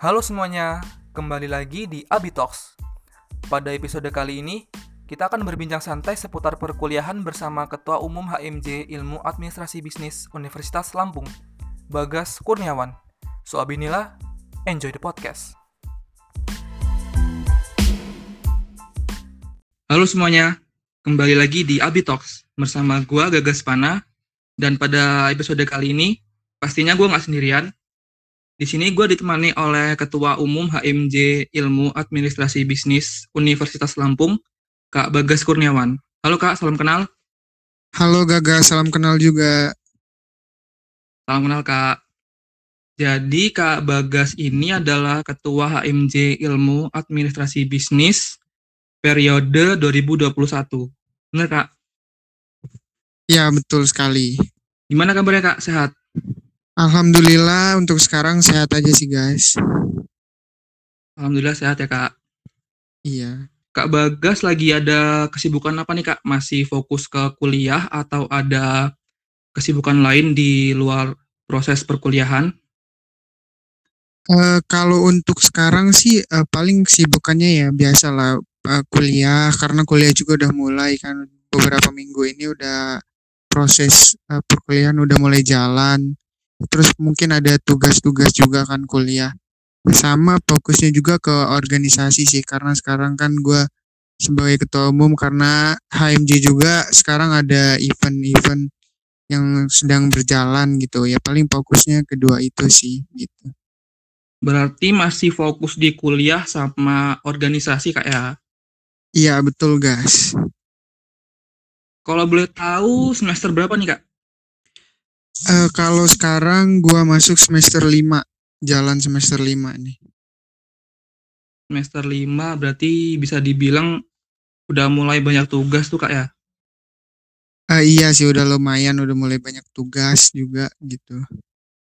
Halo semuanya, kembali lagi di Abitalks. Pada episode kali ini, kita akan berbincang santai seputar perkuliahan bersama Ketua Umum HMJ Ilmu Administrasi Bisnis Universitas Lampung, Bagas Kurniawan. So, abinilah, enjoy the podcast. Halo semuanya, kembali lagi di Abitalks bersama gua Gaga Spana. Dan pada episode kali ini, pastinya gua nggak sendirian. Di sini gue ditemani oleh Ketua Umum HMJ Ilmu Administrasi Bisnis Universitas Lampung, Kak Bagas Kurniawan. Halo Kak, salam kenal. Halo Gaga, salam kenal juga. Salam kenal Kak. Jadi Kak Bagas ini adalah Ketua HMJ Ilmu Administrasi Bisnis periode 2021. Benar Kak? Ya, betul sekali. Gimana kabarnya Kak, sehat? Alhamdulillah untuk sekarang sehat aja sih guys. Alhamdulillah sehat ya Kak. Iya. Kak Bagas lagi ada kesibukan apa nih Kak? Masih fokus ke kuliah atau ada kesibukan lain di luar proses perkuliahan? Kalau untuk sekarang sih paling kesibukannya ya biasalah kuliah. Karena kuliah juga udah mulai kan, beberapa minggu ini udah proses perkuliahan udah mulai jalan. Terus mungkin ada tugas-tugas juga kan kuliah. Sama fokusnya juga ke organisasi sih. Karena sekarang kan gue sebagai ketua umum. Karena HMJ juga sekarang ada event-event yang sedang berjalan gitu. Ya paling fokusnya kedua itu sih gitu. Berarti masih fokus di kuliah sama organisasi Kak ya? Iya betul guys. Kalau boleh tahu semester berapa nih Kak? Kalau sekarang gue masuk semester 5, jalan semester 5 nih. Semester 5 berarti bisa dibilang udah mulai banyak tugas tuh Kak ya? Iya sih udah lumayan, udah mulai banyak tugas juga gitu.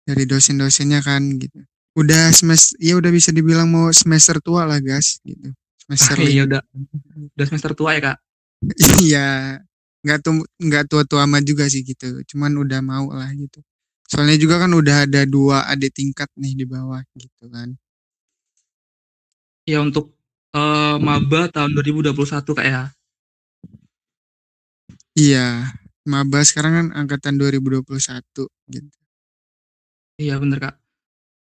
Dari dosen-dosennya kan gitu. Udah semester, ya udah bisa dibilang mau semester tua lah guys gitu. Semester iya udah semester tua ya Kak? Iya. Nggak tua-tua amat juga sih gitu, cuman udah mau lah gitu. Soalnya juga kan udah ada 2 adik tingkat nih di bawah gitu kan. Ya untuk maba tahun 2021 Kak ya? Iya, maba sekarang kan angkatan 2021 gitu. Iya bener Kak.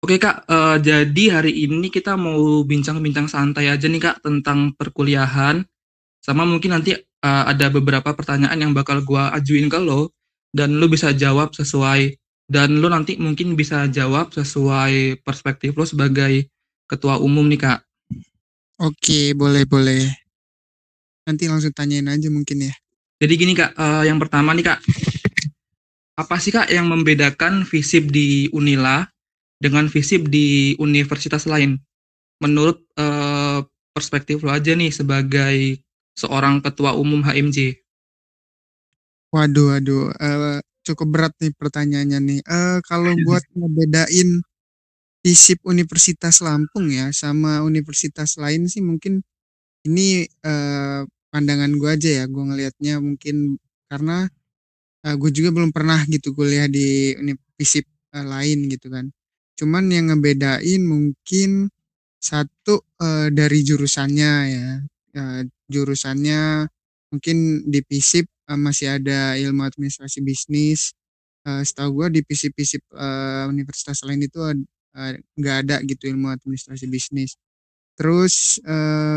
Oke Kak, jadi hari ini kita mau bincang-bincang santai aja nih Kak tentang perkuliahan. Sama mungkin nanti ada beberapa pertanyaan yang bakal gue ajuin ke lo dan lo bisa jawab sesuai dan lo nanti mungkin bisa jawab sesuai perspektif lo sebagai ketua umum nih Kak. Oke, boleh. Nanti langsung tanyain aja mungkin ya. Jadi gini Kak, yang pertama nih Kak, apa sih Kak yang membedakan FISIP di Unila dengan FISIP di universitas lain? Menurut perspektif lo aja nih sebagai seorang ketua umum HMJ. Waduh, cukup berat nih pertanyaannya nih. Kalau buat ngebedain FISIP Universitas Lampung ya sama universitas lain sih mungkin ini pandangan gue aja ya. Gue ngelihatnya mungkin karena gue juga belum pernah gitu kuliah di FISIP lain gitu kan. Cuman yang ngebedain mungkin satu dari jurusannya ya. Jurusannya mungkin di FISIP masih ada ilmu administrasi bisnis. Setahu gue di FISIP universitas lain itu nggak ada gitu ilmu administrasi bisnis. Terus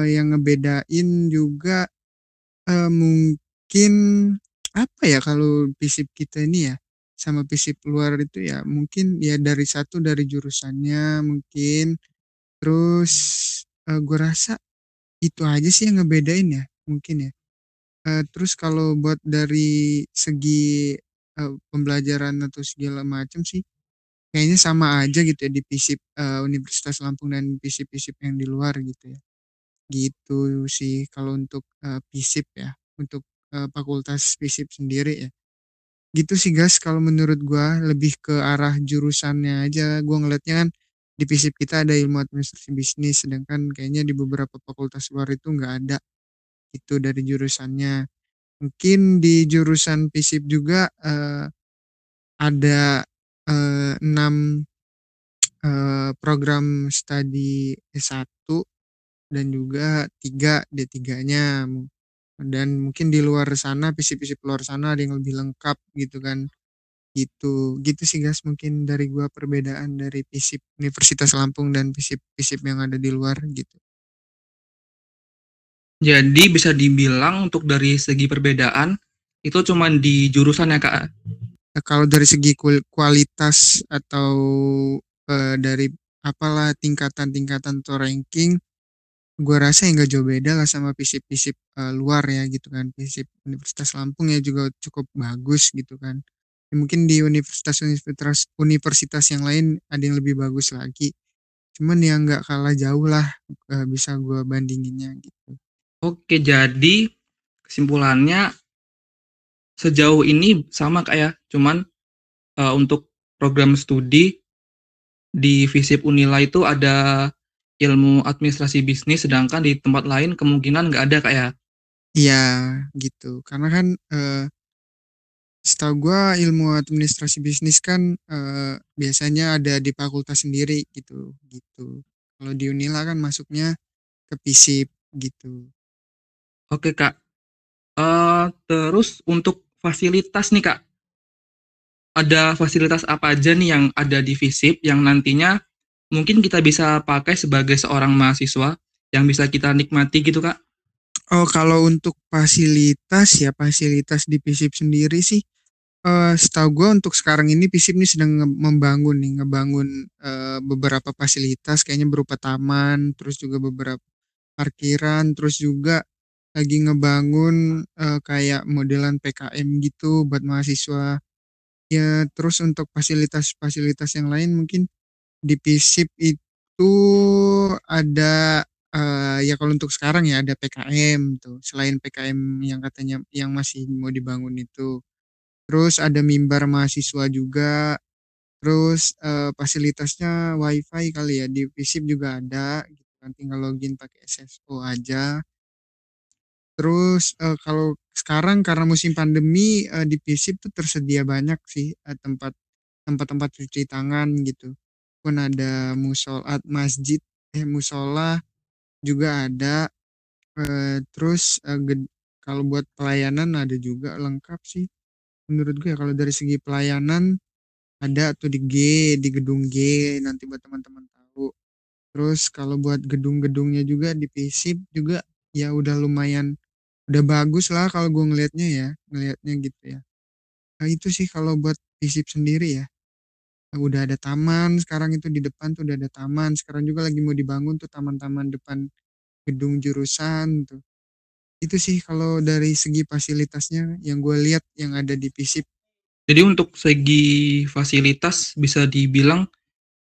yang ngebedain juga mungkin apa ya kalau FISIP kita ini ya sama FISIP luar itu ya mungkin ya dari jurusannya mungkin. Terus gue rasa itu aja sih yang ngebedain ya mungkin ya. Terus kalau buat dari segi pembelajaran atau segala macam sih kayaknya sama aja gitu ya di FISIP Universitas Lampung dan FISIP-FISIP yang di luar gitu ya. Gitu sih kalau untuk FISIP ya, untuk fakultas FISIP sendiri ya. Gitu sih guys kalau menurut gua, lebih ke arah jurusannya aja. Gua ngeliatnya kan di FISIP kita ada ilmu administrasi bisnis, sedangkan kayaknya di beberapa fakultas luar itu nggak ada. Itu dari jurusannya. Mungkin di jurusan FISIP juga ada 6 program studi S1 dan juga 3 D3-nya. Dan mungkin di luar sana, FISIP luar sana ada yang lebih lengkap gitu kan. Gitu sih guys, mungkin dari gua perbedaan dari FISIP Universitas Lampung dan FISIP yang ada di luar gitu. Jadi bisa dibilang untuk dari segi perbedaan itu cuma di jurusan ya Kak? Kalau dari segi kualitas atau dari apalah tingkatan-tingkatan atau ranking, gue rasa enggak jauh beda lah sama FISIP luar ya gitu kan. FISIP Universitas Lampung ya juga cukup bagus gitu kan. Mungkin di universitas yang lain ada yang lebih bagus lagi, cuman yang nggak kalah jauh lah bisa gue bandinginnya gitu. Oke, jadi kesimpulannya sejauh ini sama kayak, cuman untuk program studi di FISIP Unila itu ada ilmu administrasi bisnis, sedangkan di tempat lain kemungkinan nggak ada kayak. Iya gitu, karena kan setahu gue ilmu administrasi bisnis kan biasanya ada di fakultas sendiri gitu. Kalau di Unila kan masuknya ke FISIP gitu. Oke Kak. Terus untuk fasilitas nih Kak, ada fasilitas apa aja nih yang ada di FISIP yang nantinya mungkin kita bisa pakai sebagai seorang mahasiswa yang bisa kita nikmati gitu Kak? Oh, kalau untuk fasilitas di FISIP sendiri sih, setahu gue untuk sekarang ini FISIP ini sedang ngebangun beberapa fasilitas, kayaknya berupa taman, terus juga beberapa parkiran, terus juga lagi ngebangun kayak modelan PKM gitu buat mahasiswa. Ya, terus untuk fasilitas-fasilitas yang lain mungkin di FISIP itu ada ya kalau untuk sekarang ya ada PKM tuh, selain PKM yang katanya yang masih mau dibangun itu, terus ada mimbar mahasiswa juga, terus fasilitasnya wifi kali ya di FISIP juga ada gitu kan, tinggal login pakai SSO aja. Terus kalau sekarang karena musim pandemi di FISIP tuh tersedia banyak sih tempat-tempat cuci tangan gitu, pun ada musola juga ada, terus kalau buat pelayanan ada juga, lengkap sih menurut gue ya. Kalau dari segi pelayanan ada tuh di gedung G nanti buat teman-teman tahu. Terus kalau buat gedung-gedungnya juga di FISIP juga ya udah lumayan, udah bagus lah kalau gue ngelihatnya gitu ya. Nah, itu sih kalau buat FISIP sendiri ya. Udah ada taman sekarang, itu di depan tuh udah ada taman, sekarang juga lagi mau dibangun tuh taman-taman depan gedung jurusan tuh. Itu sih kalau dari segi fasilitasnya yang gue lihat yang ada di FISIP. Jadi untuk segi fasilitas bisa dibilang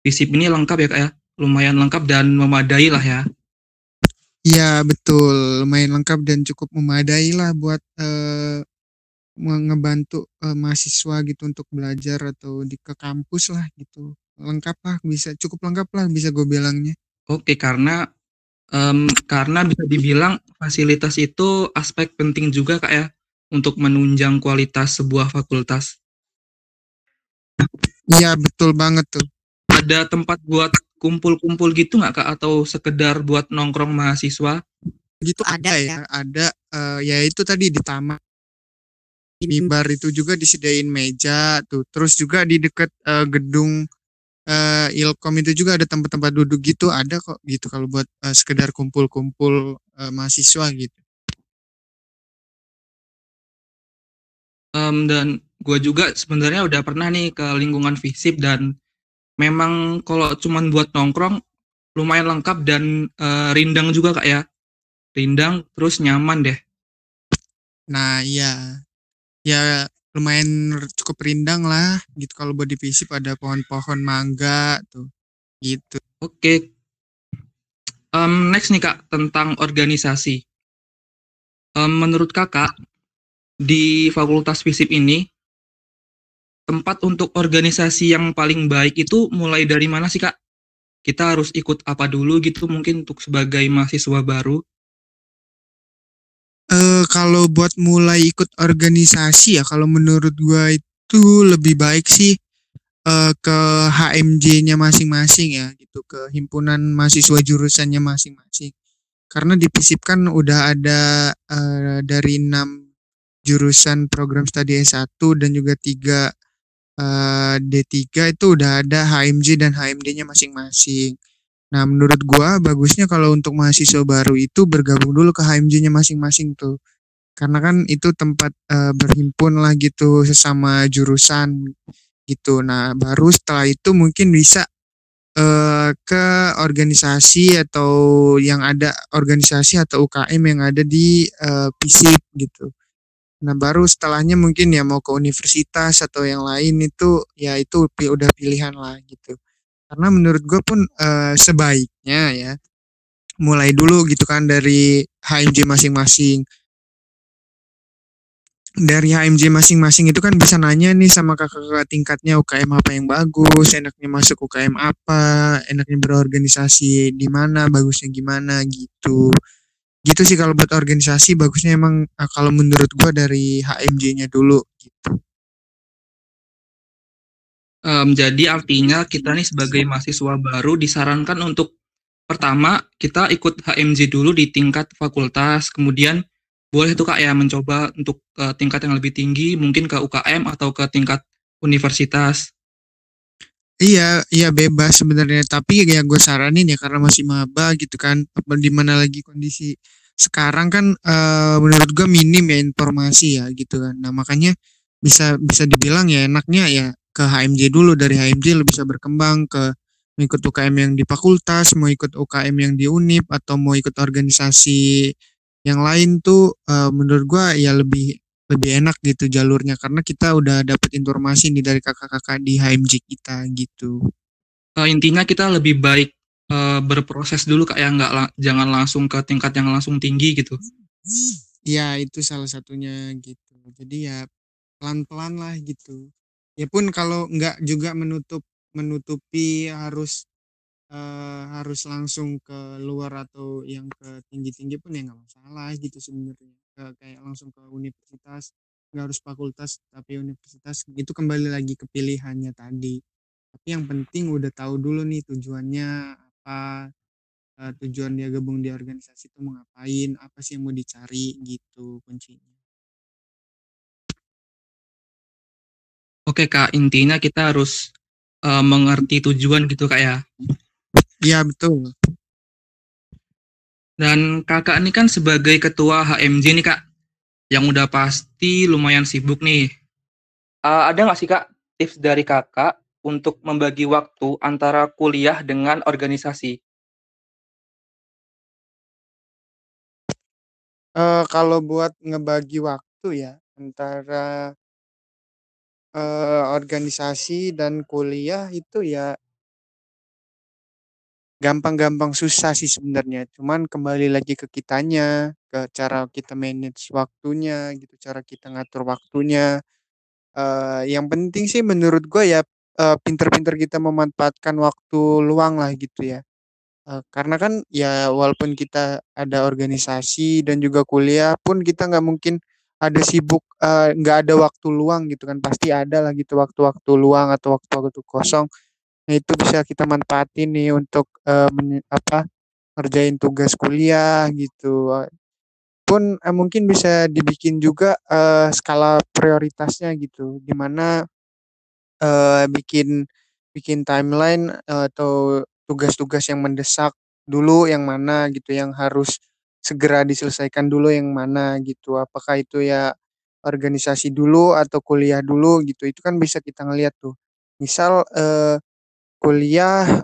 FISIP ini lengkap ya Kak ya, lumayan lengkap dan memadai lah ya. Iya betul, lumayan lengkap dan cukup memadai lah buat ngebantu mahasiswa gitu untuk belajar atau ke kampus lah gitu. Lengkap lah, cukup lengkap lah bisa gue bilangnya. Oke, karena bisa dibilang fasilitas itu aspek penting juga Kak ya untuk menunjang kualitas sebuah fakultas. Iya betul banget tuh. Ada tempat buat kumpul-kumpul gitu nggak Kak, atau sekedar buat nongkrong mahasiswa? Gitu ada ya itu tadi di taman. Mimbar itu juga disediain meja tuh, terus juga di dekat gedung Ilkom itu juga ada tempat-tempat duduk gitu, ada kok gitu kalau buat sekedar kumpul-kumpul mahasiswa gitu. Dan gue juga sebenarnya udah pernah nih ke lingkungan FISIP, dan memang kalau cuman buat nongkrong lumayan lengkap dan rindang juga Kak ya, rindang terus nyaman deh. Nah iya. Ya lumayan cukup rindang lah gitu kalau buat di FISIP, ada pohon-pohon mangga tuh gitu. Oke. Next nih Kak, tentang organisasi. Menurut Kakak di Fakultas FISIP ini tempat untuk organisasi yang paling baik itu mulai dari mana sih Kak? Kita harus ikut apa dulu gitu mungkin untuk sebagai mahasiswa baru? Kalau buat mulai ikut organisasi ya, kalau menurut gue itu lebih baik sih ke HMJ-nya masing-masing ya, gitu, ke himpunan mahasiswa jurusannya masing-masing. Karena di FISIP kan udah ada dari 6 jurusan program studi S1 dan juga 3 D3 itu udah ada HMJ dan HMD-nya masing-masing. Nah, menurut gua bagusnya kalau untuk mahasiswa baru itu bergabung dulu ke HMJ-nya masing-masing tuh. Karena kan itu tempat berhimpun lah gitu sesama jurusan gitu. Nah, baru setelah itu mungkin bisa ke organisasi atau yang ada organisasi atau UKM yang ada di FISIP gitu. Nah, baru setelahnya mungkin ya mau ke universitas atau yang lain itu ya itu udah pilihan lah gitu. Karena menurut gue pun sebaiknya ya mulai dulu gitu kan dari HMJ masing-masing. Dari HMJ masing-masing itu kan bisa nanya nih sama kakak-kakak tingkatnya UKM apa yang bagus, enaknya masuk UKM apa, enaknya berorganisasi di mana, bagusnya gimana gitu. Gitu sih kalau buat organisasi bagusnya emang kalau menurut gua dari HMJ-nya dulu gitu. Jadi artinya kita nih sebagai mahasiswa baru disarankan untuk pertama kita ikut HMJ dulu di tingkat fakultas, kemudian boleh tuh Kak ya mencoba untuk ke tingkat yang lebih tinggi, mungkin ke UKM atau ke tingkat universitas. Iya bebas sebenarnya, tapi ya gue saranin ya karena masih maba gitu kan, di mana lagi kondisi sekarang kan menurut gue minim ya informasi ya gitu kan. Nah, makanya bisa dibilang ya enaknya ya ke HMJ dulu, dari HMJ lo bisa berkembang ke ikut UKM yang di fakultas, mau ikut UKM yang di Unip atau mau ikut organisasi yang lain tuh menurut gua ya lebih enak gitu jalurnya karena kita udah dapet informasi nih dari kakak-kakak di HMJ kita gitu. Intinya kita lebih baik berproses dulu kayak jangan langsung ke tingkat yang langsung tinggi gitu. Iya, itu salah satunya gitu. Jadi ya pelan-pelan lah gitu. Ya pun kalau nggak juga menutupi harus langsung ke luar atau yang ke tinggi-tinggi pun ya nggak masalah gitu sebenarnya, kayak langsung ke universitas, nggak harus fakultas tapi universitas, itu kembali lagi ke pilihannya tadi. Tapi yang penting udah tahu dulu nih tujuannya apa, tujuan dia gabung di organisasi itu mau ngapain, apa sih yang mau dicari gitu kuncinya. Oke Kak, intinya kita harus mengerti tujuan gitu Kak ya. Iya, betul. Dan kakak ini kan sebagai ketua HMJ nih Kak, yang udah pasti lumayan sibuk nih. Ada nggak sih Kak tips dari kakak untuk membagi waktu antara kuliah dengan organisasi? Kalau buat ngebagi waktu ya antara organisasi dan kuliah itu ya gampang-gampang susah sih sebenarnya. Cuman kembali lagi ke kitanya, ke cara kita manage waktunya gitu, cara kita ngatur waktunya. Yang penting sih menurut gue ya pinter-pinter kita memanfaatkan waktu luang lah gitu ya. Karena kan ya walaupun kita ada organisasi dan juga kuliah pun kita nggak mungkin ada sibuk, nggak ada waktu luang gitu kan. Pasti ada lah gitu waktu-waktu luang atau waktu-waktu kosong. Nah, itu bisa kita manfaatin nih untuk ngerjain tugas kuliah gitu. Pun mungkin bisa dibikin juga skala prioritasnya gitu. Dimana bikin timeline atau tugas-tugas yang mendesak dulu yang mana gitu, yang harus segera diselesaikan dulu yang mana gitu. Apakah itu ya organisasi dulu atau kuliah dulu gitu. Itu kan bisa kita ngeliat tuh. Misal kuliah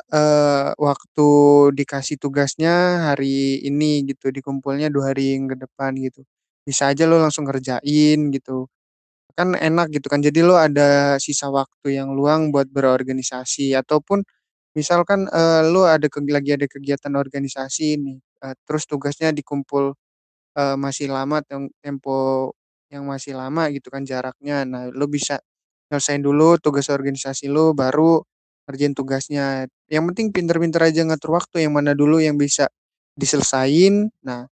waktu dikasih tugasnya hari ini gitu, dikumpulnya 2 hari ke depan gitu, bisa aja lo langsung kerjain gitu kan, enak gitu kan. Jadi lo ada sisa waktu yang luang buat berorganisasi, ataupun misalkan lo lagi ada kegiatan organisasi nih, terus tugasnya dikumpul masih lama, tempo yang masih lama gitu kan jaraknya. Nah, lo bisa nyelesain dulu tugas organisasi lo baru kerjain tugasnya. Yang penting pinter-pinter aja ngatur waktu, yang mana dulu yang bisa diselesain. Nah,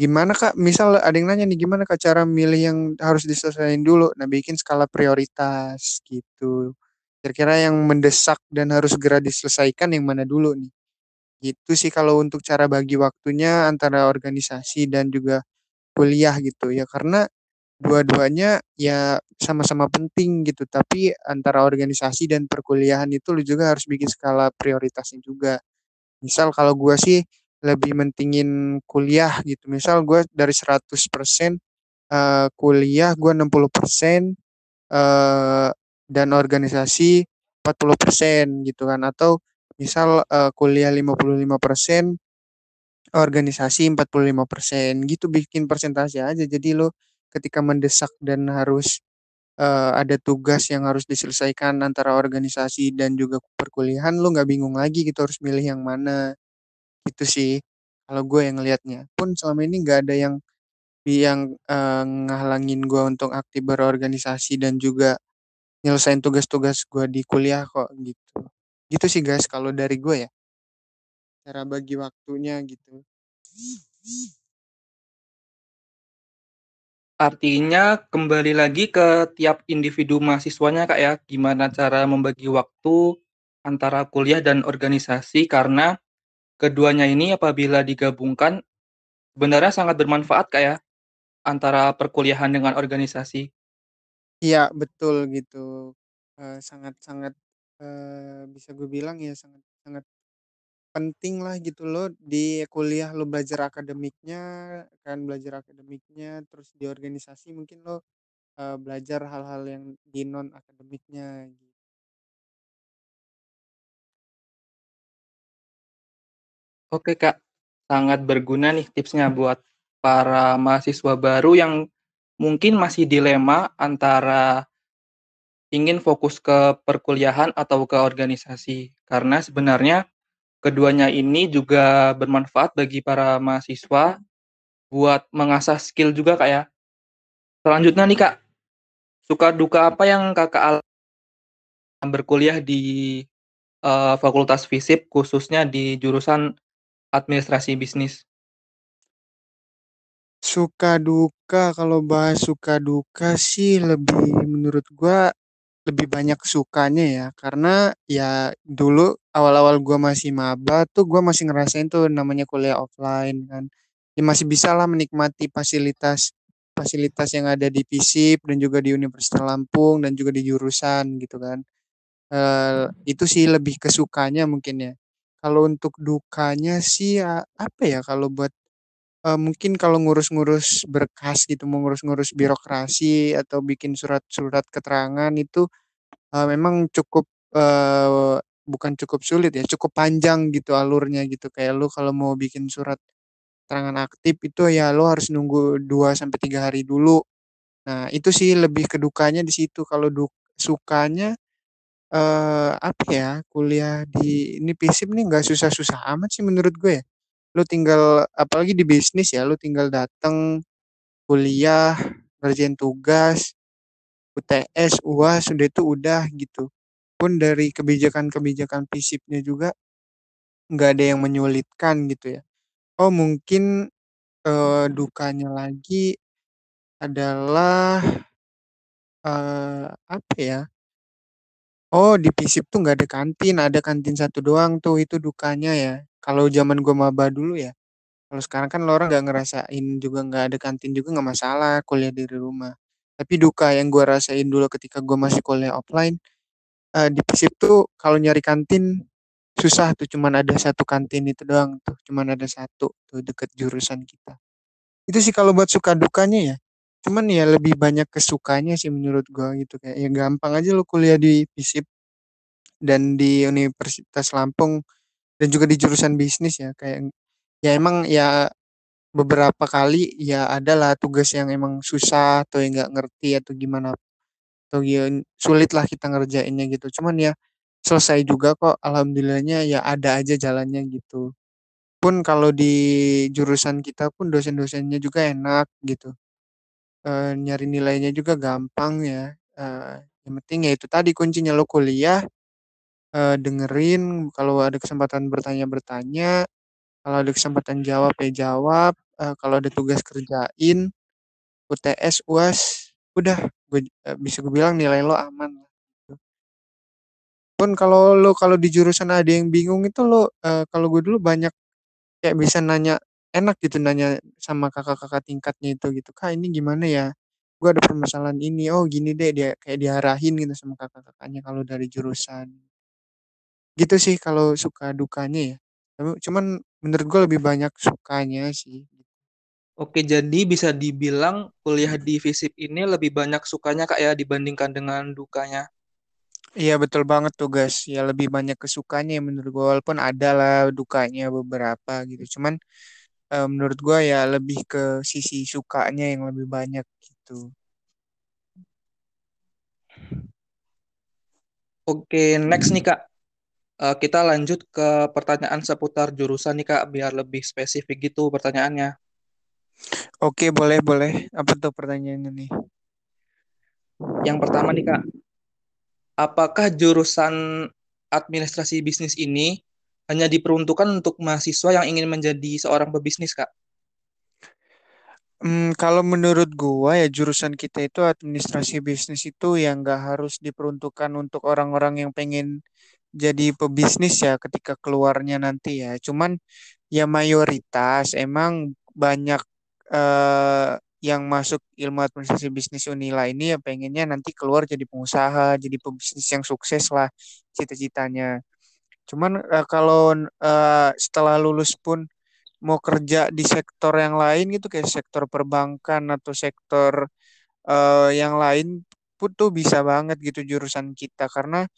gimana Kak? Misal ada yang nanya nih, gimana Kak cara milih yang harus diselesain dulu? Nah, bikin skala prioritas gitu. Kira-kira yang mendesak dan harus segera diselesaikan yang mana dulu nih? Itu sih kalau untuk cara bagi waktunya antara organisasi dan juga kuliah gitu ya, karena dua-duanya ya sama-sama penting gitu, tapi antara organisasi dan perkuliahan itu lu juga harus bikin skala prioritasnya juga. Misal kalau gue sih lebih mentingin kuliah gitu, misal gue dari 100% kuliah gue 60% dan organisasi 40% gitu kan, atau misal kuliah 55% organisasi 45% gitu, bikin persentase aja. Jadi lo ketika mendesak dan harus ada tugas yang harus diselesaikan antara organisasi dan juga perkuliahan, lo nggak bingung lagi gitu harus milih yang mana. Itu sih kalau gue yang ngelihatnya. Pun selama ini nggak ada yang ngehalangin gue untuk aktif berorganisasi dan juga nyelesain tugas-tugas gue di kuliah kok gitu. Gitu sih guys kalau dari gue ya, cara bagi waktunya gitu. Artinya kembali lagi ke tiap individu mahasiswanya Kak ya, gimana cara membagi waktu antara kuliah dan organisasi, karena keduanya ini apabila digabungkan sebenarnya sangat bermanfaat Kak ya, antara perkuliahan dengan organisasi. Iya betul gitu, sangat-sangat bisa gue bilang ya sangat-sangat penting lah gitu. Lo di kuliah lo belajar akademiknya kan, terus di organisasi mungkin lo belajar hal-hal yang di non akademiknya gitu. Oke Kak, sangat berguna nih tipsnya buat para mahasiswa baru yang mungkin masih dilema antara ingin fokus ke perkuliahan atau ke organisasi, karena sebenarnya keduanya ini juga bermanfaat bagi para mahasiswa buat mengasah skill juga Kak ya. Selanjutnya nih Kak, suka duka apa yang Kakak alami berkuliah di Fakultas FISIP khususnya di jurusan Administrasi Bisnis? Suka duka, kalau bahas suka duka sih lebih menurut gue lebih banyak sukanya ya, karena ya dulu awal-awal gue masih maba tuh gue masih ngerasain tuh namanya kuliah offline kan, ya masih bisa lah menikmati fasilitas yang ada di FISIP dan juga di Universitas Lampung dan juga di jurusan gitu kan. Itu sih lebih kesukanya mungkin ya. Kalau untuk dukanya sih apa ya, kalau buat mungkin kalau ngurus-ngurus berkas gitu, mengurus-ngurus birokrasi atau bikin surat-surat keterangan itu memang cukup bukan cukup sulit ya, cukup panjang gitu alurnya gitu. Kayak lu kalau mau bikin surat keterangan aktif itu ya lu harus nunggu 2 sampai 3 hari dulu. Nah, itu sih lebih kedukanya di situ. Kalau sukanya apa ya, kuliah di ini FISIP nih enggak susah-susah amat sih menurut gue ya. Lu tinggal, apalagi di bisnis ya, lu tinggal datang kuliah, ngerjain tugas, UTS, UAS, udah itu udah gitu. Pun dari kebijakan-kebijakan FISIP-nya juga nggak ada yang menyulitkan gitu ya. Oh mungkin dukanya lagi adalah apa ya? Oh di FISIP tuh nggak ada kantin satu doang tuh, itu dukanya ya. Kalau zaman gue maba dulu ya, kalau sekarang kan lo orang gak ngerasain juga, gak ada kantin juga gak masalah, kuliah dari rumah. Tapi duka yang gue rasain dulu ketika gue masih kuliah offline, di FISIP tuh kalau nyari kantin susah tuh, cuman ada satu kantin itu doang tuh, cuman ada satu tuh deket jurusan kita. Itu sih kalau buat suka dukanya ya, cuman ya lebih banyak kesukanya sih menurut gue gitu. Kayak ya gampang aja lo kuliah di FISIP dan di Universitas Lampung, dan juga di jurusan bisnis ya. Kayak ya emang ya beberapa kali ya adalah tugas yang emang susah atau yang gak ngerti atau gimana, atau ya sulit lah kita ngerjainnya gitu, cuman ya selesai juga kok alhamdulillahnya, ya ada aja jalannya gitu. Pun kalau di jurusan kita pun dosen-dosennya juga enak gitu, nyari nilainya juga gampang ya. Yang penting ya itu tadi kuncinya, lo kuliah, dengerin, kalau ada kesempatan bertanya, kalau ada kesempatan jawab ya jawab, kalau ada tugas kerjain, UTS, UAS, udah bisa gue bilang nilai lo aman. Pun kalau lo kalau di jurusan ada yang bingung itu lo kalau gue dulu banyak kayak bisa nanya enak gitu, nanya sama kakak-kakak tingkatnya itu gitu, kak ini gimana ya, gue ada permasalahan ini, oh gini deh, dia kayak diarahin gitu sama kakak-kakaknya kalau dari jurusan gitu sih kalau suka dukanya ya. Tapi cuman menurut gue lebih banyak sukanya sih. Oke, jadi bisa dibilang kuliah di FISIP ini lebih banyak sukanya kak ya dibandingkan dengan dukanya. Iya betul banget tuh guys, ya lebih banyak kesukanya menurut gue, walaupun ada lah dukanya beberapa gitu. Cuman menurut gue ya lebih ke sisi sukanya yang lebih banyak gitu. Oke, next nih kak. Kita lanjut ke pertanyaan seputar jurusan nih kak, biar lebih spesifik gitu pertanyaannya. Oke, boleh. Apa tuh pertanyaannya nih? Yang pertama nih kak, apakah jurusan administrasi bisnis ini hanya diperuntukkan untuk mahasiswa yang ingin menjadi seorang pebisnis kak? Kalau menurut gua ya jurusan kita itu administrasi bisnis itu yang nggak harus diperuntukkan untuk orang-orang yang pengen jadi pebisnis ya ketika keluarnya nanti ya. Cuman ya mayoritas emang banyak yang masuk ilmu administrasi bisnis Unila ini ya pengennya nanti keluar jadi pengusaha, jadi pebisnis yang sukses lah cita-citanya. Cuman kalau setelah lulus pun mau kerja di sektor yang lain gitu kayak sektor perbankan atau sektor yang lain pun tuh bisa banget gitu jurusan kita, karena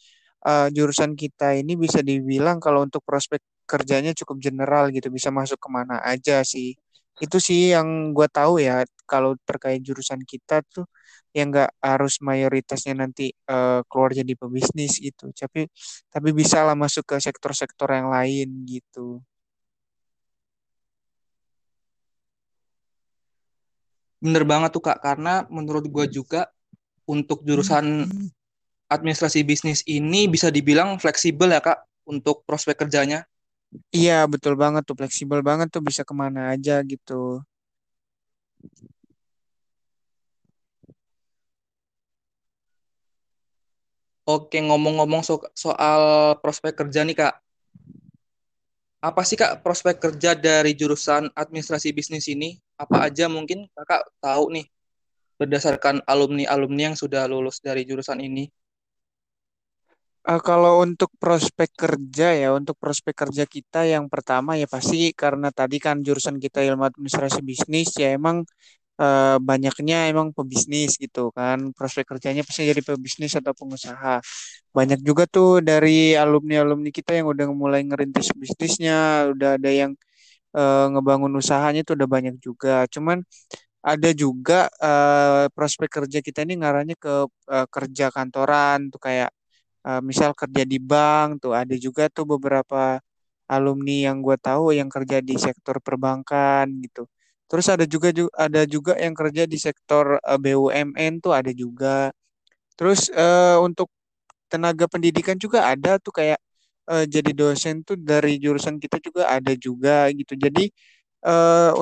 jurusan kita ini bisa dibilang kalau untuk prospek kerjanya cukup general gitu, bisa masuk kemana aja sih. Itu sih yang gue tahu ya kalau terkait jurusan kita tuh yang nggak harus mayoritasnya nanti keluar jadi pebisnis gitu, tapi bisa lah masuk ke sektor-sektor yang lain gitu. Bener banget tuh kak, karena menurut gue juga untuk jurusan administrasi bisnis ini bisa dibilang fleksibel ya kak untuk prospek kerjanya. Iya betul banget tuh, fleksibel banget tuh, bisa kemana aja gitu. Oke, ngomong-ngomong soal prospek kerja nih kak, apa sih kak prospek kerja dari jurusan administrasi bisnis ini? Apa aja mungkin kakak tahu nih berdasarkan alumni-alumni yang sudah lulus dari jurusan ini? Kalau untuk prospek kerja ya, untuk prospek kerja kita yang pertama ya pasti karena tadi kan jurusan kita ilmu administrasi bisnis ya emang banyaknya emang pebisnis gitu kan. Prospek kerjanya pasti jadi pebisnis atau pengusaha. Banyak juga tuh dari alumni-alumni kita yang udah mulai ngerintis bisnisnya, udah ada yang ngebangun usahanya tuh udah banyak juga. Cuman ada juga prospek kerja kita ini ngarahnya ke kerja kantoran tuh kayak misal kerja di bank tuh ada juga tuh beberapa alumni yang gue tahu yang kerja di sektor perbankan gitu. Terus ada juga yang kerja di sektor BUMN tuh ada juga. Terus untuk tenaga pendidikan juga ada tuh kayak jadi dosen tuh dari jurusan kita juga ada juga gitu. Jadi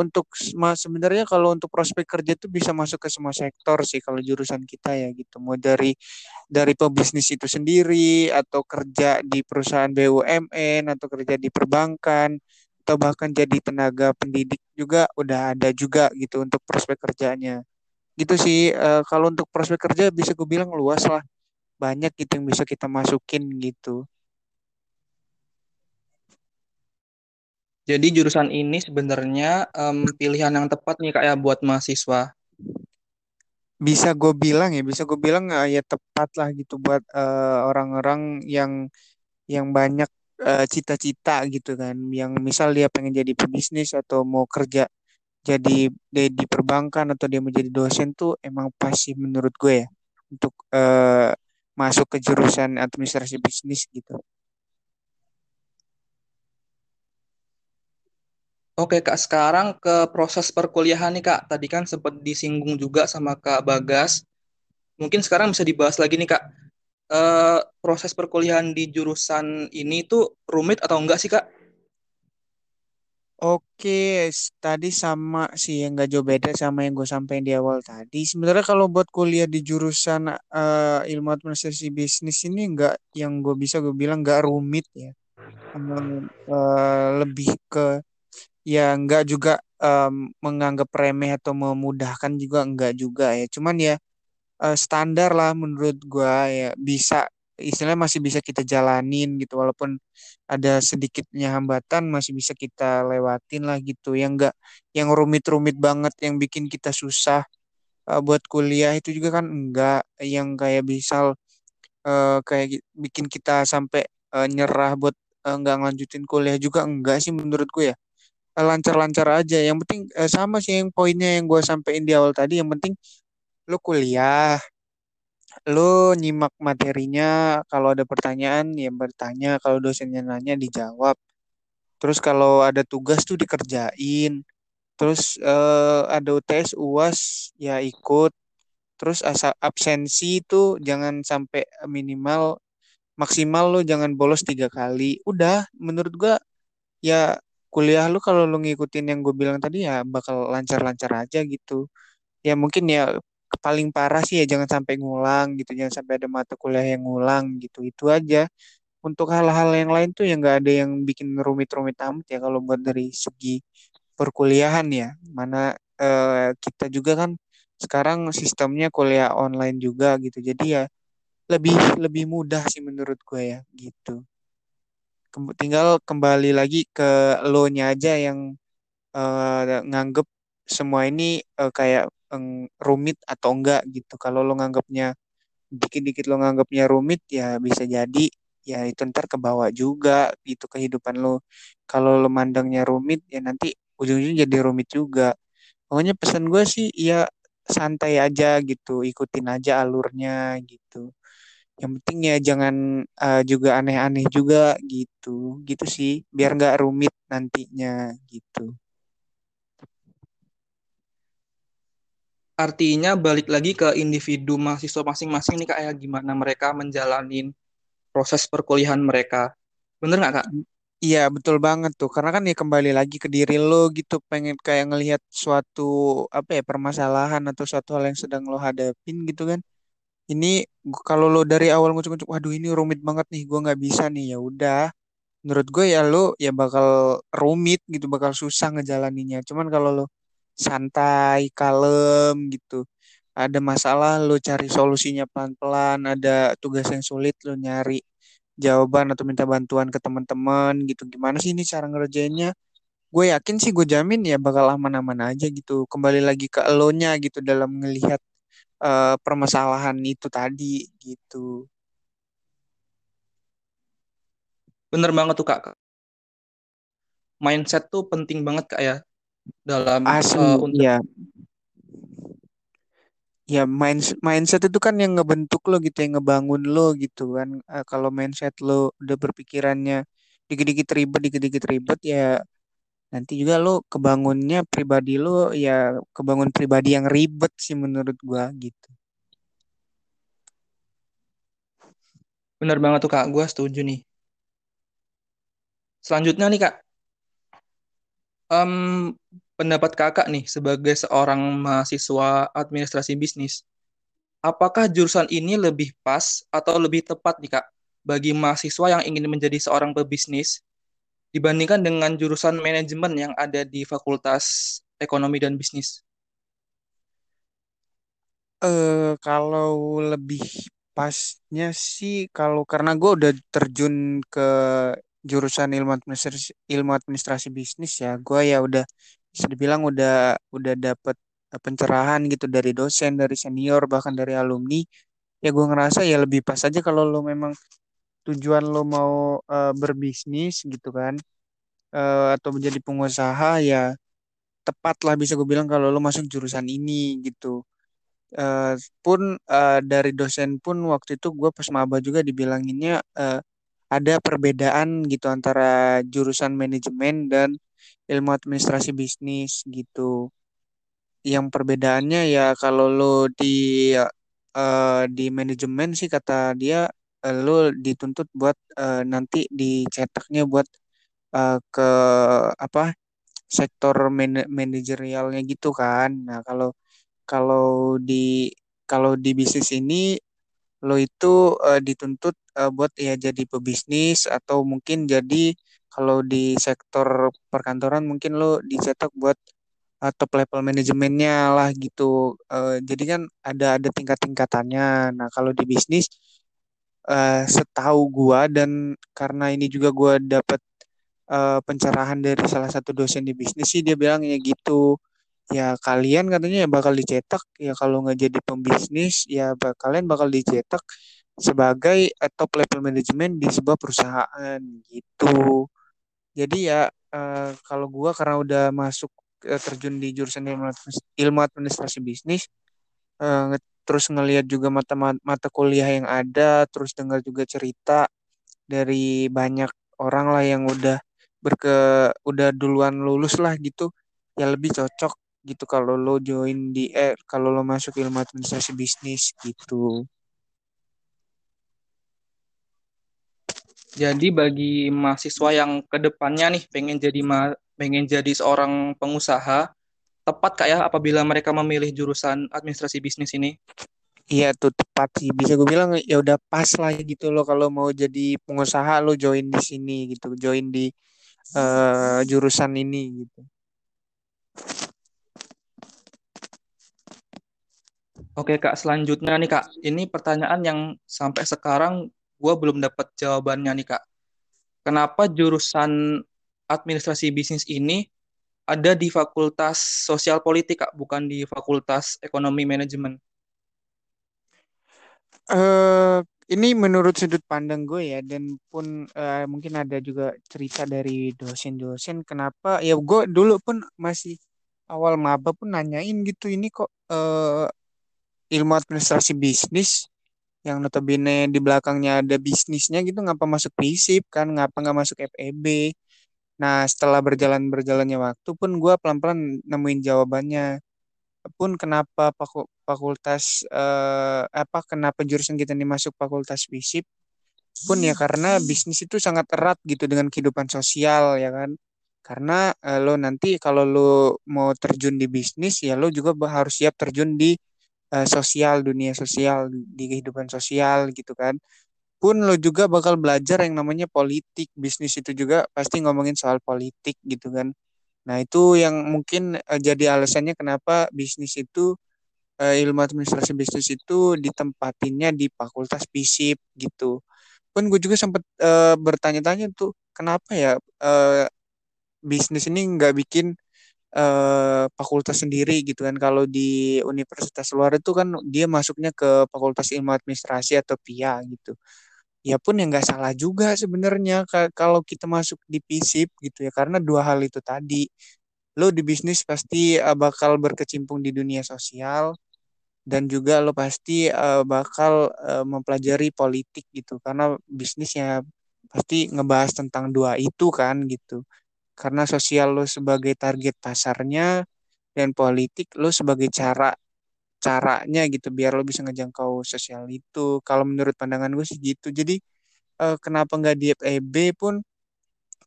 untuk sebenarnya kalau untuk prospek kerja itu bisa masuk ke semua sektor sih kalau jurusan kita ya gitu, mau dari pebisnis itu sendiri atau kerja di perusahaan BUMN atau kerja di perbankan atau bahkan jadi tenaga pendidik juga udah ada juga gitu untuk prospek kerjanya gitu sih. Kalau untuk prospek kerja bisa gue bilang luas lah, banyak gitu yang bisa kita masukin gitu. Jadi jurusan ini sebenarnya pilihan yang tepat nih kak ya buat mahasiswa. Bisa gue bilang ya tepat lah gitu buat orang-orang yang banyak cita-cita gitu kan. Yang misal dia pengen jadi pebisnis atau mau kerja jadi di perbankan atau dia mau jadi dosen tuh emang pasti menurut gue ya untuk masuk ke jurusan administrasi bisnis gitu. Oke kak, sekarang ke proses perkuliahan nih kak. Tadi kan sempat disinggung juga sama kak Bagas. Mungkin sekarang bisa dibahas lagi nih kak. Proses perkuliahan di jurusan ini tuh rumit atau enggak sih kak? Oke, tadi sama sih yang gak jauh beda sama yang gue sampaikan di awal tadi. Sebenarnya kalau buat kuliah di jurusan ilmu administrasi bisnis ini nggak, yang gue bisa gue bilang nggak rumit ya. Lebih ke ya nggak juga menganggap remeh atau memudahkan juga nggak juga ya. Cuman ya standar lah menurut gue ya, bisa istilahnya masih bisa kita jalanin gitu, walaupun ada sedikitnya hambatan masih bisa kita lewatin lah gitu. Yang enggak yang rumit-rumit banget yang bikin kita susah buat kuliah itu juga kan enggak, yang kayak misal kayak bikin kita sampai nyerah buat enggak ngelanjutin kuliah juga enggak sih menurutku ya. Lancar-lancar aja, yang penting sama sih yang poinnya yang gue sampein di awal tadi, yang penting lu kuliah, lo nyimak materinya, kalau ada pertanyaan ya bertanya, kalau dosennya nanya dijawab, terus kalau ada tugas tuh dikerjain, terus ada UTS UAS ya ikut, terus absensi tuh jangan sampai minimal, maksimal lo jangan bolos 3 kali. Udah, menurut gua ya kuliah lo kalau lo ngikutin yang gue bilang tadi ya bakal lancar-lancar aja gitu ya. Mungkin ya paling parah sih ya jangan sampai ngulang gitu, jangan sampai ada mata kuliah yang ngulang gitu, itu aja. Untuk hal-hal yang lain tuh yang nggak ada yang bikin rumit-rumit amat ya kalau buat dari segi perkuliahan ya. Mana kita juga kan sekarang sistemnya kuliah online juga gitu, jadi ya lebih mudah sih menurut gue ya gitu. Tinggal kembali lagi ke lo-nya aja yang nganggep semua ini kayak rumit atau enggak gitu. Kalau lo nganggapnya dikit-dikit lo nganggapnya rumit ya bisa jadi ya itu ntar kebawa juga gitu kehidupan lo. Kalau lo mandangnya rumit ya nanti ujung-ujungnya jadi rumit juga. Pokoknya pesan gue sih ya santai aja gitu, ikutin aja alurnya gitu. Yang penting ya jangan juga aneh-aneh juga gitu. Gitu sih biar gak rumit nantinya gitu. Artinya balik lagi ke individu mahasiswa masing-masing nih Kak ya, gimana mereka menjalani proses perkuliahan mereka. Bener nggak Kak? Iya betul banget tuh, karena kan ya kembali lagi ke diri lo gitu. Pengen kayak ngelihat suatu apa ya permasalahan atau suatu hal yang sedang lo hadapin gitu kan. Ini kalau lo dari awal ngucuk-ngucuk, waduh ini rumit banget nih, gue nggak bisa nih, ya udah. Menurut gue ya lo ya bakal rumit gitu, bakal susah ngejalaninnya. Cuman kalau lo santai, kalem gitu. Ada masalah lo cari solusinya pelan-pelan, ada tugas yang sulit lo nyari jawaban atau minta bantuan ke teman-teman gitu. Gimana sih ini cara ngerjainnya? Gue yakin sih, gue jamin ya bakal aman-aman aja gitu. Kembali lagi ke elonya gitu dalam ngelihat permasalahan itu tadi gitu. Bener banget tuh Kak. Mindset tuh penting banget Kak ya. Dalam untuk ya mindset itu kan yang ngebentuk lo gitu, yang ngebangun lo gitu kan. Kalau mindset lo udah berpikirannya dikit-dikit ribet ya nanti juga lo kebangunnya pribadi lo ya kebangun pribadi yang ribet sih menurut gua gitu. Benar banget tuh Kak, gua setuju nih. Selanjutnya nih Kak, pendapat kakak nih sebagai seorang mahasiswa administrasi bisnis, apakah jurusan ini lebih pas atau lebih tepat nih Kak bagi mahasiswa yang ingin menjadi seorang pebisnis dibandingkan dengan jurusan manajemen yang ada di Fakultas Ekonomi dan Bisnis? Kalau lebih pasnya sih kalau karena gue udah terjun ke jurusan ilmu administrasi bisnis ya, gue ya udah bisa dibilang udah dapet pencerahan gitu dari dosen, dari senior, bahkan dari alumni. Ya gue ngerasa ya lebih pas aja kalau lo memang tujuan lo mau berbisnis gitu kan, atau menjadi pengusaha ya tepat lah bisa gue bilang kalau lo masuk jurusan ini gitu. Pun dari dosen pun waktu itu gue pas maba juga dibilanginnya ada perbedaan gitu antara jurusan manajemen dan ilmu administrasi bisnis gitu. Yang perbedaannya ya kalau lo di manajemen sih kata dia lo dituntut buat nanti dicetaknya buat ke apa sektor manajerialnya gitu kan. Nah, kalau di bisnis ini lo itu dituntut buat ya jadi pebisnis, atau mungkin jadi kalau di sektor perkantoran mungkin lo dicetak buat top level manajemennya lah gitu. Jadi kan ada tingkat-tingkatannya. Nah, kalau di bisnis setahu gua, dan karena ini juga gua dapat pencerahan dari salah satu dosen di bisnis sih, dia bilang ya gitu. Ya kalian katanya ya bakal dicetak, ya kalau nggak jadi pembisnis ya kalian bakal dicetak sebagai top level manajemen di sebuah perusahaan gitu. Jadi ya kalau gue karena udah masuk terjun di jurusan ilmu administrasi bisnis, terus ngelihat juga mata kuliah yang ada, terus dengar juga cerita dari banyak orang lah yang udah duluan lulus lah gitu, ya lebih cocok gitu kalau lo join di kalau lo masuk ilmu administrasi bisnis gitu. Jadi bagi mahasiswa yang kedepannya nih pengen jadi seorang pengusaha, tepat kayak apabila mereka memilih jurusan administrasi bisnis ini? Iya tuh tepat sih, bisa gue bilang ya udah pas lah gitu lo kalau mau jadi pengusaha lo join di sini gitu, join di jurusan ini gitu. Oke Kak, selanjutnya nih Kak, ini pertanyaan yang sampai sekarang gue belum dapat jawabannya nih Kak. Kenapa jurusan administrasi bisnis ini ada di Fakultas Sosial Politik Kak, bukan di Fakultas Ekonomi Manajemen? Ini menurut sudut pandang gue ya, dan pun mungkin ada juga cerita dari dosen-dosen. Kenapa? Ya gue dulu pun masih awal maba pun nanyain gitu, ini kok ilmu administrasi bisnis yang notabene di belakangnya ada bisnisnya gitu, ngapa masuk FISIP kan, ngapa nggak masuk FEB. Nah setelah berjalannya waktu pun gue pelan-pelan nemuin jawabannya pun, kenapa kenapa jurusan kita ini masuk fakultas FISIP pun ya karena bisnis itu sangat erat gitu dengan kehidupan sosial ya kan. Karena lo nanti kalau lo mau terjun di bisnis ya lo juga harus siap terjun di dunia sosial, di kehidupan sosial gitu kan. Pun lo juga bakal belajar yang namanya politik, bisnis itu juga pasti ngomongin soal politik gitu kan. Nah itu yang mungkin jadi alasannya kenapa bisnis itu, ilmu administrasi bisnis itu ditempatinnya di fakultas FISIP gitu. Pun gue juga sempat bertanya-tanya tuh kenapa ya bisnis ini nggak bikin fakultas sendiri gitu kan. Kalau di universitas luar itu kan dia masuknya ke fakultas ilmu administrasi atau PA gitu. Ya pun yang nggak salah juga sebenarnya kalau kita masuk di FISIP gitu ya, karena dua hal itu tadi. Lo di bisnis pasti bakal berkecimpung di dunia sosial, dan juga lo pasti bakal mempelajari politik gitu, karena bisnisnya pasti ngebahas tentang dua itu kan gitu. Karena sosial lo sebagai target pasarnya, dan politik lo sebagai caranya gitu biar lo bisa ngejangkau sosial itu. Kalau menurut pandangan gue sih gitu. Jadi kenapa nggak di FEB pun,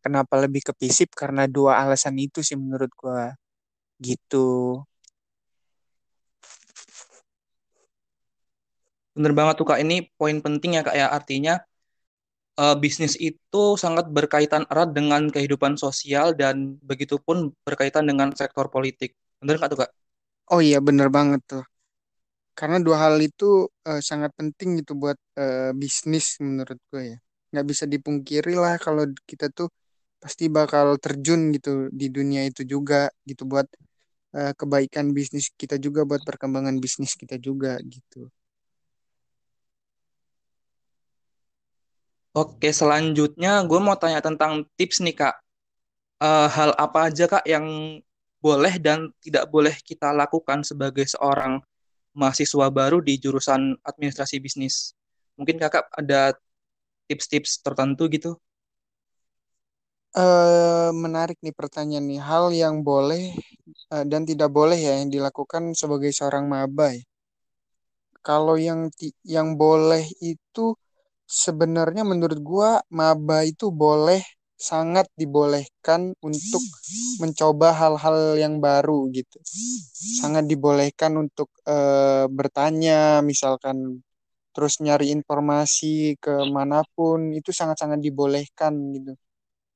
kenapa lebih ke FISIP, karena dua alasan itu sih menurut gue gitu. Bener banget tuh Kak, ini poin penting ya Kak ya, artinya bisnis itu sangat berkaitan erat dengan kehidupan sosial dan begitupun berkaitan dengan sektor politik. Benar nggak tuh Kak? Oh iya benar banget tuh. Karena dua hal itu sangat penting gitu buat bisnis menurut gue ya. Nggak bisa dipungkiri lah kalau kita tuh pasti bakal terjun gitu di dunia itu juga gitu buat kebaikan bisnis kita juga, buat perkembangan bisnis kita juga gitu. Oke, selanjutnya gue mau tanya tentang tips nih Kak. Hal apa aja Kak yang boleh dan tidak boleh kita lakukan sebagai seorang mahasiswa baru di jurusan administrasi bisnis? Mungkin Kakak ada tips-tips tertentu gitu? Menarik nih pertanyaan nih. Hal yang boleh dan tidak boleh ya yang dilakukan sebagai seorang maba ya. Kalau yang boleh itu, sebenarnya menurut gua maba itu boleh sangat dibolehkan untuk mencoba hal-hal yang baru gitu. Sangat dibolehkan untuk bertanya misalkan, terus nyari informasi kemanapun itu sangat-sangat dibolehkan gitu.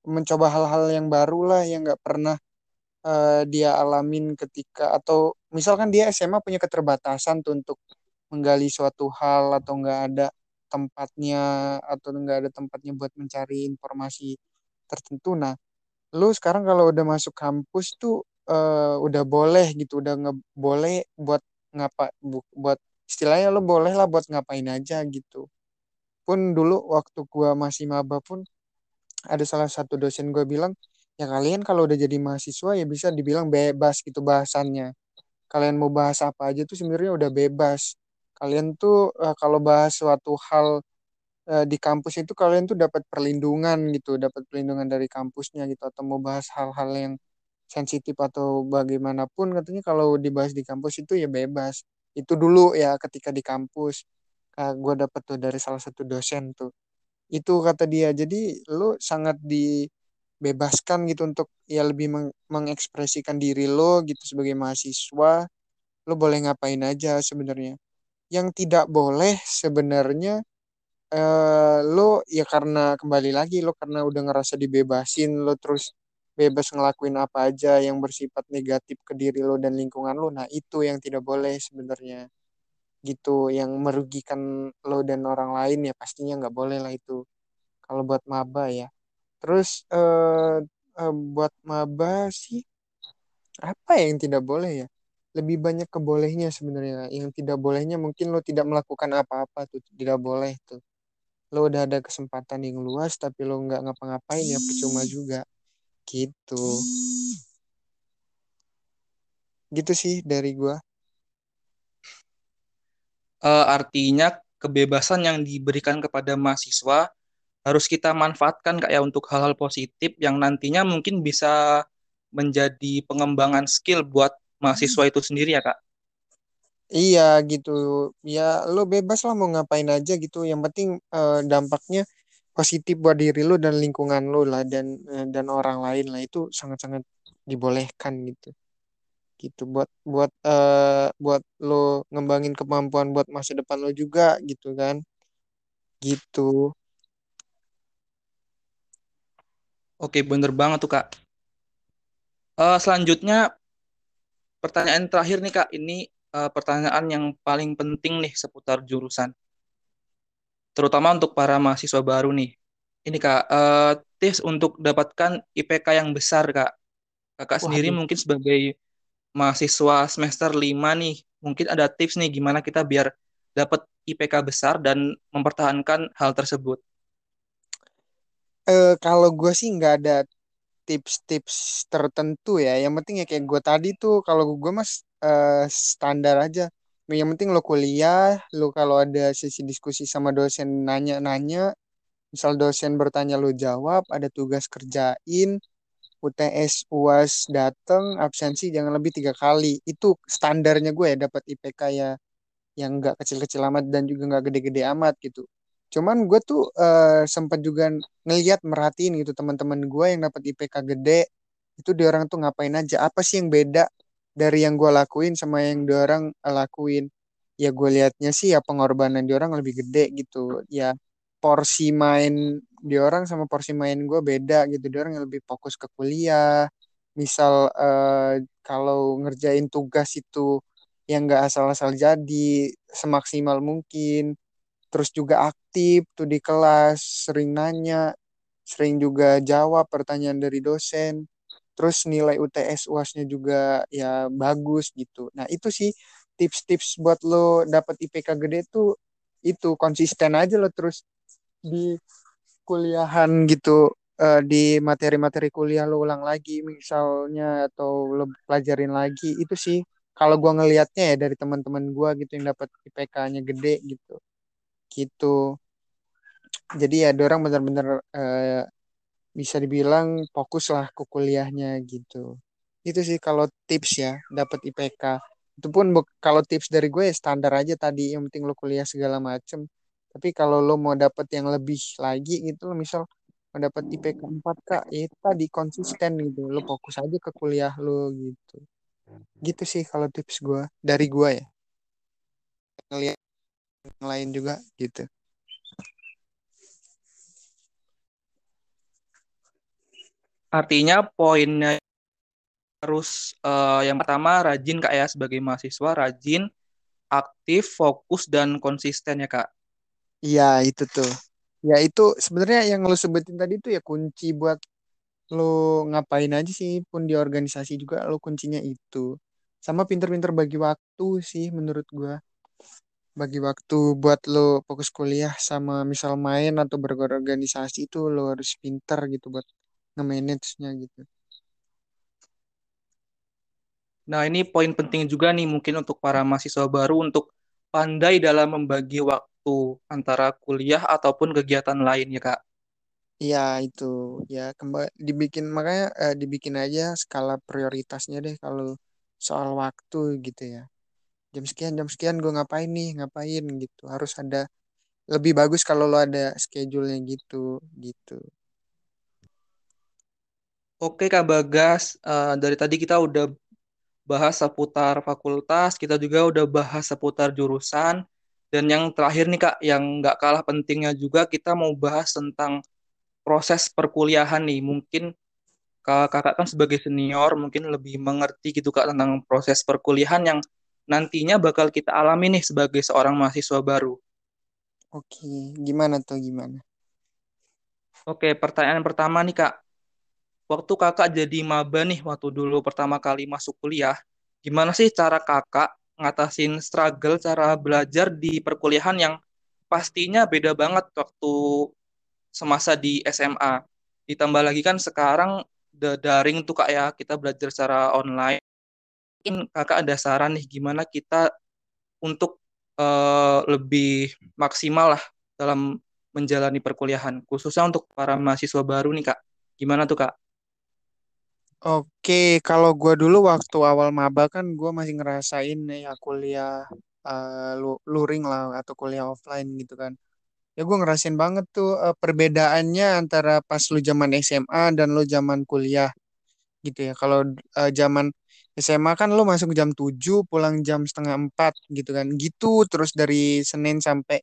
Mencoba hal-hal yang baru lah yang nggak pernah dia alamin ketika, atau misalkan dia SMA punya keterbatasan tuh untuk menggali suatu hal atau nggak ada tempatnya buat mencari informasi tertentu. Nah, lu sekarang kalau udah masuk kampus tuh udah boleh gitu, udah boleh buat buat istilahnya lu boleh lah buat ngapain aja gitu. Pun dulu waktu gua masih maba pun ada salah satu dosen gua bilang, ya kalian kalau udah jadi mahasiswa ya bisa dibilang bebas gitu bahasannya. Kalian mau bahas apa aja tuh sebenarnya udah bebas. Kalian tuh kalau bahas suatu hal di kampus itu kalian tuh dapat perlindungan gitu, dapat perlindungan dari kampusnya gitu, atau mau bahas hal-hal yang sensitif atau bagaimanapun katanya kalau dibahas di kampus itu ya bebas. Itu dulu ya ketika di kampus gue dapat tuh dari salah satu dosen tuh. Itu kata dia, jadi lu sangat dibebaskan gitu untuk ya lebih mengekspresikan diri lo gitu sebagai mahasiswa. Lu boleh ngapain aja sebenarnya. Yang tidak boleh sebenarnya lo ya karena kembali lagi lo karena udah ngerasa dibebasin, lo terus bebas ngelakuin apa aja yang bersifat negatif ke diri lo dan lingkungan lo. Nah itu yang tidak boleh sebenarnya gitu, yang merugikan lo dan orang lain ya pastinya nggak boleh lah itu kalau buat maba ya. Terus buat maba sih apa yang tidak boleh ya? Lebih banyak kebolehnya sebenarnya. Yang tidak bolehnya mungkin lo tidak melakukan apa-apa tuh, tidak boleh tuh. Lo udah ada kesempatan yang luas tapi lo nggak ngapa-ngapain ya percuma juga gitu. Gitu sih dari gua. Artinya kebebasan yang diberikan kepada mahasiswa harus kita manfaatkan kayak untuk hal-hal positif yang nantinya mungkin bisa menjadi pengembangan skill buat mahasiswa itu sendiri ya Kak? Iya gitu. Ya lo bebas lah mau ngapain aja gitu. Yang penting dampaknya positif buat diri lo dan lingkungan lo lah. Dan orang lain lah. Itu sangat-sangat dibolehkan gitu. Gitu buat lo ngembangin kemampuan buat masa depan lo juga gitu kan. Gitu. Oke bener banget tuh Kak. Selanjutnya pertanyaan terakhir nih Kak, ini pertanyaan yang paling penting nih seputar jurusan. Terutama untuk para mahasiswa baru nih. Ini Kak, tips untuk dapatkan IPK yang besar Kak. Kakak sendiri mungkin sebagai mahasiswa semester 5 nih, mungkin ada tips nih gimana kita biar dapat IPK besar dan mempertahankan hal tersebut. Kalau gue sih nggak ada tips-tips tertentu ya. Yang penting ya kayak gue tadi tuh, kalau gue mas standar aja. Yang penting lo kuliah, lo kalau ada sesi diskusi sama dosen nanya-nanya, misal dosen bertanya lo jawab, ada tugas kerjain, UTS, UAS dateng, absensi jangan lebih 3 kali. Itu standarnya gue ya dapat IPK ya yang nggak kecil-kecil amat dan juga nggak gede-gede amat gitu. Cuman gue tuh sempat juga merhatiin gitu teman-teman gue yang dapat IPK gede itu dia orang tuh ngapain aja, apa sih yang beda dari yang gue lakuin sama yang dia orang lakuin. Ya gue liatnya sih ya pengorbanan dia orang lebih gede gitu ya, porsi main dia orang sama porsi main gue beda gitu. Dia orang yang lebih fokus ke kuliah, misal kalau ngerjain tugas itu yang gak asal-asal jadi semaksimal mungkin. Terus juga aktif tuh di kelas, sering nanya, sering juga jawab pertanyaan dari dosen. Terus nilai UTS UAS-nya juga ya bagus gitu. Nah itu sih tips-tips buat lo dapat IPK gede tuh, itu konsisten aja lo terus di kuliahan gitu. Di materi-materi kuliah lo ulang lagi misalnya atau lo pelajarin lagi. Itu sih kalau gue ngelihatnya ya dari teman-teman gue gitu yang dapat IPK-nya gede gitu. Gitu. Jadi ya dorang benar-benar bisa dibilang fokuslah ke kuliahnya gitu. Itu sih kalau tips ya dapat IPK. Itu pun kalau tips dari gue ya standar aja tadi, yang penting lo kuliah segala macem. Tapi kalau lo mau dapat yang lebih lagi gitu, misal mendapat IPK 4 Kak, ya tadi konsisten gitu, lu fokus aja ke kuliah lu gitu. Gitu sih kalau tips gue, dari gue ya. Ngelihat yang lain juga gitu. Artinya poinnya harus yang pertama rajin Kak ya, sebagai mahasiswa rajin, aktif, fokus, dan konsisten ya Kak. Iya itu tuh. Ya itu sebenarnya yang lo sebutin tadi tuh ya kunci buat lo ngapain aja sih pun di organisasi juga lo kuncinya itu. Sama pinter-pinter bagi waktu sih menurut gua. Bagi waktu buat lo fokus kuliah sama misal main atau berorganisasi itu lo harus pinter gitu buat nge-manage-nya gitu. Nah ini poin penting juga nih mungkin untuk para mahasiswa baru untuk pandai dalam membagi waktu antara kuliah ataupun kegiatan lain ya Kak. Iya itu ya dibikin makanya dibikin aja skala prioritasnya deh kalau soal waktu gitu ya. Jam sekian gue ngapain nih, ngapain gitu. Harus ada lebih bagus kalau lo ada schedule-nya gitu gitu. Oke Kak Bagas, dari tadi kita udah bahas seputar fakultas, kita juga udah bahas seputar jurusan, dan yang terakhir nih Kak, yang nggak kalah pentingnya juga kita mau bahas tentang proses perkuliahan nih. Mungkin kakak kan sebagai senior mungkin lebih mengerti gitu Kak tentang proses perkuliahan yang nantinya bakal kita alami nih sebagai seorang mahasiswa baru. Oke, gimana tuh gimana? Oke, pertanyaan pertama nih Kak. Waktu kakak jadi maba nih, waktu dulu pertama kali masuk kuliah, gimana sih cara kakak ngatasin struggle, cara belajar di perkuliahan yang pastinya beda banget waktu semasa di SMA. Ditambah lagi kan sekarang daring tuh Kak ya, kita belajar secara online. Mungkin kakak ada saran nih, gimana kita untuk lebih maksimal lah dalam menjalani perkuliahan, khususnya untuk para mahasiswa baru nih Kak. Gimana tuh Kak? Oke, kalau gue dulu waktu awal maba kan gue masih ngerasain ya kuliah luring lah atau kuliah offline gitu kan. Ya gue ngerasain banget tuh perbedaannya antara pas lu zaman SMA dan lu zaman kuliah gitu ya. Kalau zaman SMA kan lu masuk jam 7, pulang jam setengah 4 gitu kan. Gitu terus dari Senin sampai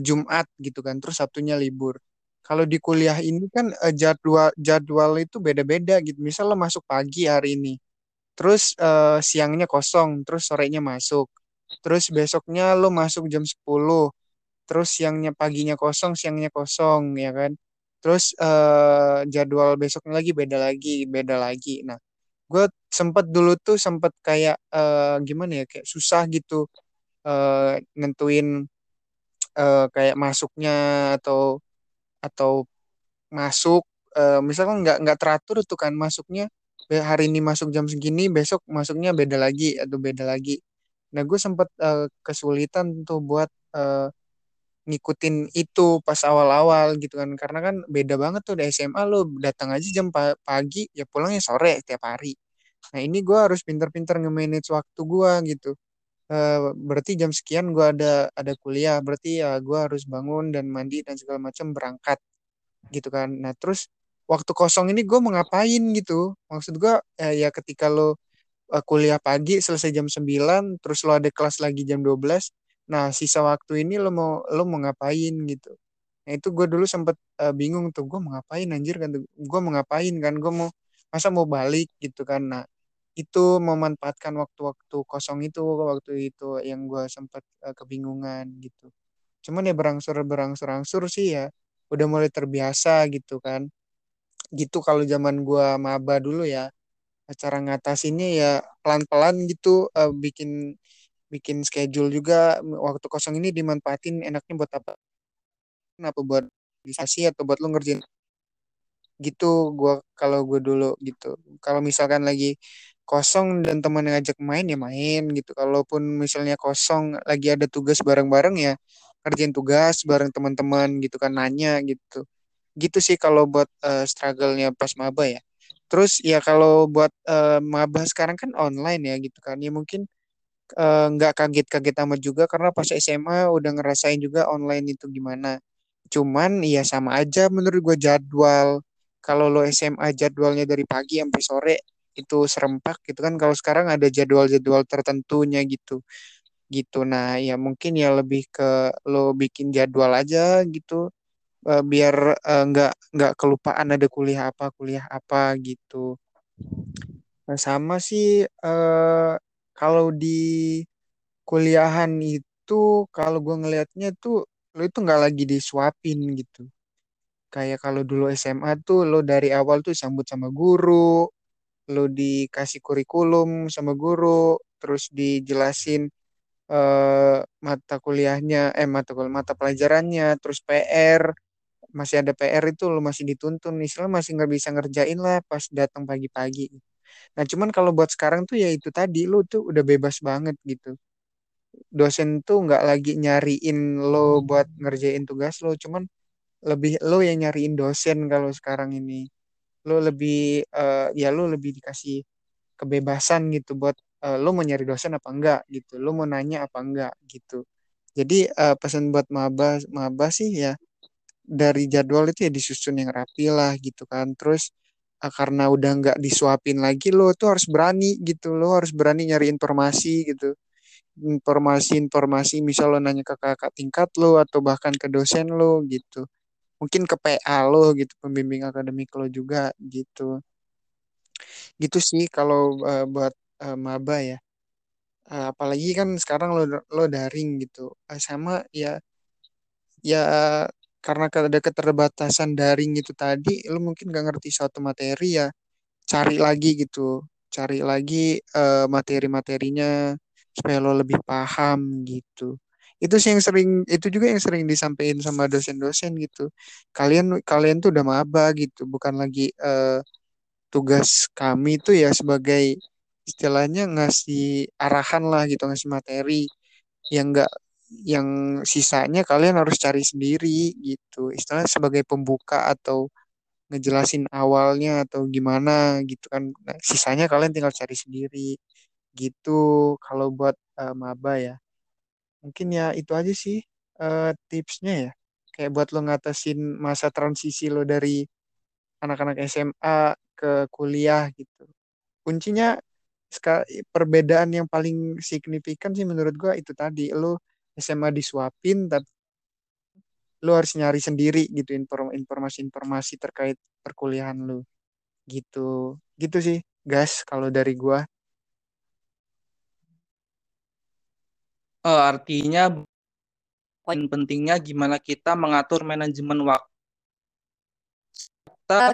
Jumat gitu kan. Terus Sabtunya libur. Kalau di kuliah ini kan jadwal itu beda-beda gitu. Misal lo masuk pagi hari ini, terus siangnya kosong, terus sorenya masuk. Terus besoknya lo masuk jam 10, terus siangnya paginya kosong ya kan. Terus jadwal besoknya lagi beda lagi. Nah, gue dulu tuh sempet kayak gimana ya, kayak susah gitu nentuin kayak masuknya atau masuk misalkan nggak teratur tuh kan masuknya hari ini masuk jam segini besok masuknya beda lagi. Nah gue sempat kesulitan tuh buat ngikutin itu pas awal-awal gitu kan karena kan beda banget tuh di SMA lo datang aja jam pagi ya pulangnya sore tiap hari. Nah ini gue harus pintar-pintar nge-manage waktu gue gitu. Berarti jam sekian gue ada kuliah, berarti ya gue harus bangun dan mandi dan segala macam berangkat gitu kan. Nah terus waktu kosong ini gue mau ngapain gitu, maksud gue ya ketika lo kuliah pagi selesai jam 9 terus lo ada kelas lagi jam 12, nah sisa waktu ini lo mau ngapain gitu. Nah itu gue dulu sempet bingung tuh, gue mau ngapain anjir kan, gue mau masa mau balik gitu kan. Nah itu memanfaatkan waktu-waktu kosong itu waktu itu yang gue sempat kebingungan gitu. Cuman ya berangsur-angsur sih ya udah mulai terbiasa gitu kan. Gitu kalau zaman gue maba dulu ya cara ngatasinnya ya pelan-pelan gitu, bikin schedule juga waktu kosong ini dimanfaatin enaknya buat apa? Kenapa buat organisasi atau buat lo ngerjain gitu kalau gue dulu gitu. Kalau misalkan lagi kosong dan teman yang ngajak main ya main gitu. Kalaupun misalnya kosong lagi ada tugas bareng-bareng ya kerjain tugas bareng teman-teman gitu kan, nanya gitu. Gitu sih kalau buat struggle-nya pas maba ya. Terus ya kalau buat maba sekarang kan online ya gitu kan. Ya mungkin nggak kaget-kaget amat juga karena pas SMA udah ngerasain juga online itu gimana. Cuman ya sama aja menurut gue jadwal. Kalau lo SMA jadwalnya dari pagi sampai sore itu serempak gitu kan. Kalau sekarang ada jadwal-jadwal tertentunya gitu. Nah ya mungkin ya lebih ke lo bikin jadwal aja gitu, biar nggak kelupaan ada kuliah apa gitu. Nah, sama sih kalau di kuliahan itu kalau gue ngelihatnya tuh lo itu nggak lagi disuapin gitu. Kayak kalau dulu SMA tuh lo dari awal tuh sambut sama guru, lo dikasih kurikulum sama guru, terus dijelasin mata pelajarannya, terus PR, masih ada PR itu lo masih dituntun, istilahnya masih nggak bisa ngerjain lah pas datang pagi-pagi. Nah cuman kalau buat sekarang tuh ya itu tadi, lu tuh udah bebas banget gitu. Dosen tuh gak lagi nyariin lo buat ngerjain tugas lo, cuman lebih lo yang nyariin dosen kalau sekarang ini. Lo lebih, lo lebih dikasih kebebasan gitu buat lo mau nyari dosen apa enggak gitu, lo mau nanya apa enggak gitu. Jadi pesan buat maba sih ya, dari jadwal itu ya disusun yang rapi lah gitu kan. Terus karena udah nggak disuapin lagi, lo tuh harus berani gitu, lo harus berani nyari informasi gitu, informasi misal lo nanya ke kakak tingkat lo atau bahkan ke dosen lo gitu, mungkin ke PA lo gitu, pembimbing akademik lo juga gitu sih kalau buat maba ya. Apalagi kan sekarang lo daring gitu, sama ya karena ada keterbatasan daring itu tadi, lu mungkin gak ngerti suatu materi ya, cari lagi materi-materinya supaya lo lebih paham gitu. Itu juga yang sering disampaikan sama dosen-dosen gitu. Kalian tuh udah maba gitu, bukan lagi tugas kami tuh ya sebagai istilahnya ngasih arahan lah gitu, ngasih materi yang sisanya kalian harus cari sendiri gitu, istilahnya sebagai pembuka atau ngejelasin awalnya atau gimana gitu kan. Nah, sisanya kalian tinggal cari sendiri gitu kalau buat maba ya. Mungkin ya itu aja sih tipsnya ya, kayak buat lo ngatasin masa transisi lo dari anak-anak SMA ke kuliah gitu. Kuncinya perbedaan yang paling signifikan sih menurut gua itu tadi, lo SMA disuapin tapi lu harus nyari sendiri gitu informasi-informasi terkait perkuliahan lu gitu sih guys kalau dari gua. Artinya poin pentingnya gimana kita mengatur manajemen waktu,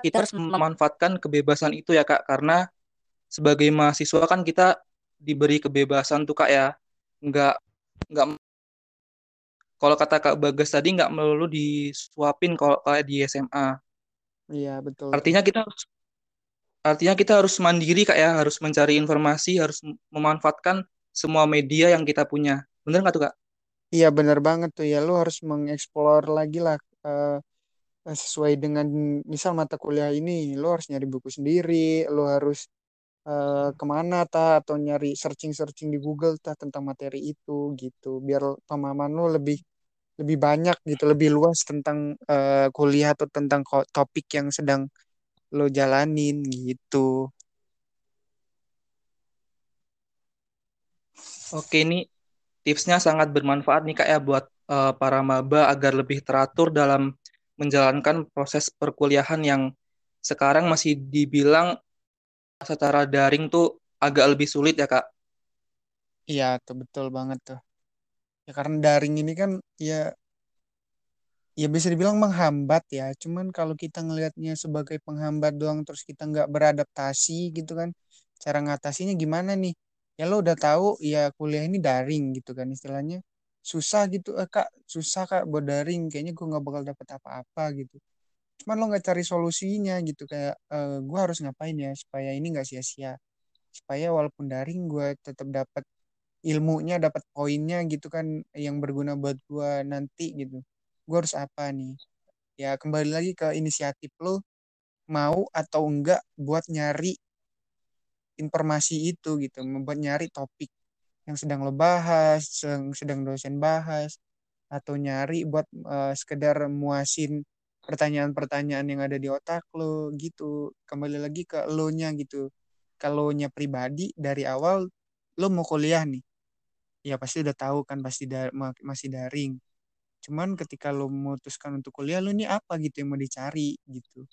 kita harus memanfaatkan kebebasan itu ya Kak, karena sebagai mahasiswa kan kita diberi kebebasan tuh Kak ya, nggak kalau kata Kak Bagas tadi nggak melulu disuapin kalau kayak di SMA. Iya betul. Artinya kita harus mandiri Kak ya, harus mencari informasi, harus memanfaatkan semua media yang kita punya. Bener nggak tuh Kak? Iya bener banget tuh ya, lu harus mengeksplor lagi lah sesuai dengan misal mata kuliah ini, lu harus nyari buku sendiri, lu harus kemana atau nyari searching di Google tentang materi itu gitu, biar pemahaman lo lebih banyak gitu, lebih luas tentang kuliah atau tentang topik yang sedang lo jalanin gitu. Oke, ini tipsnya sangat bermanfaat nih Kak ya buat para maba agar lebih teratur dalam menjalankan proses perkuliahan yang sekarang masih dibilang secara daring tuh agak lebih sulit ya Kak. Iya tuh betul banget tuh. Ya karena daring ini kan ya bisa dibilang menghambat ya. Cuman kalau kita ngelihatnya sebagai penghambat doang, terus kita nggak beradaptasi gitu kan. Cara ngatasinya gimana nih? Ya lo udah tahu ya kuliah ini daring gitu kan, istilahnya susah gitu. Kak buat daring. Kayaknya gue nggak bakal dapet apa-apa gitu. Cuman lo nggak cari solusinya gitu, kayak gue harus ngapain ya supaya ini nggak sia-sia, supaya walaupun daring gue tetap dapat ilmunya, dapat poinnya gitu kan yang berguna buat gue nanti gitu. Gue harus apa nih ya, kembali lagi ke inisiatif lo mau atau enggak buat nyari informasi itu gitu, membuat nyari topik yang sedang lo bahas, yang sedang dosen bahas, atau nyari buat sekedar muasin pertanyaan-pertanyaan yang ada di otak lo gitu. Kembali lagi ke lo-nya gitu. Kalau nya pribadi dari awal lo mau kuliah nih, ya pasti udah tahu kan, pasti masih daring. Cuman ketika lo memutuskan untuk kuliah, lo nih apa gitu yang mau dicari gitu.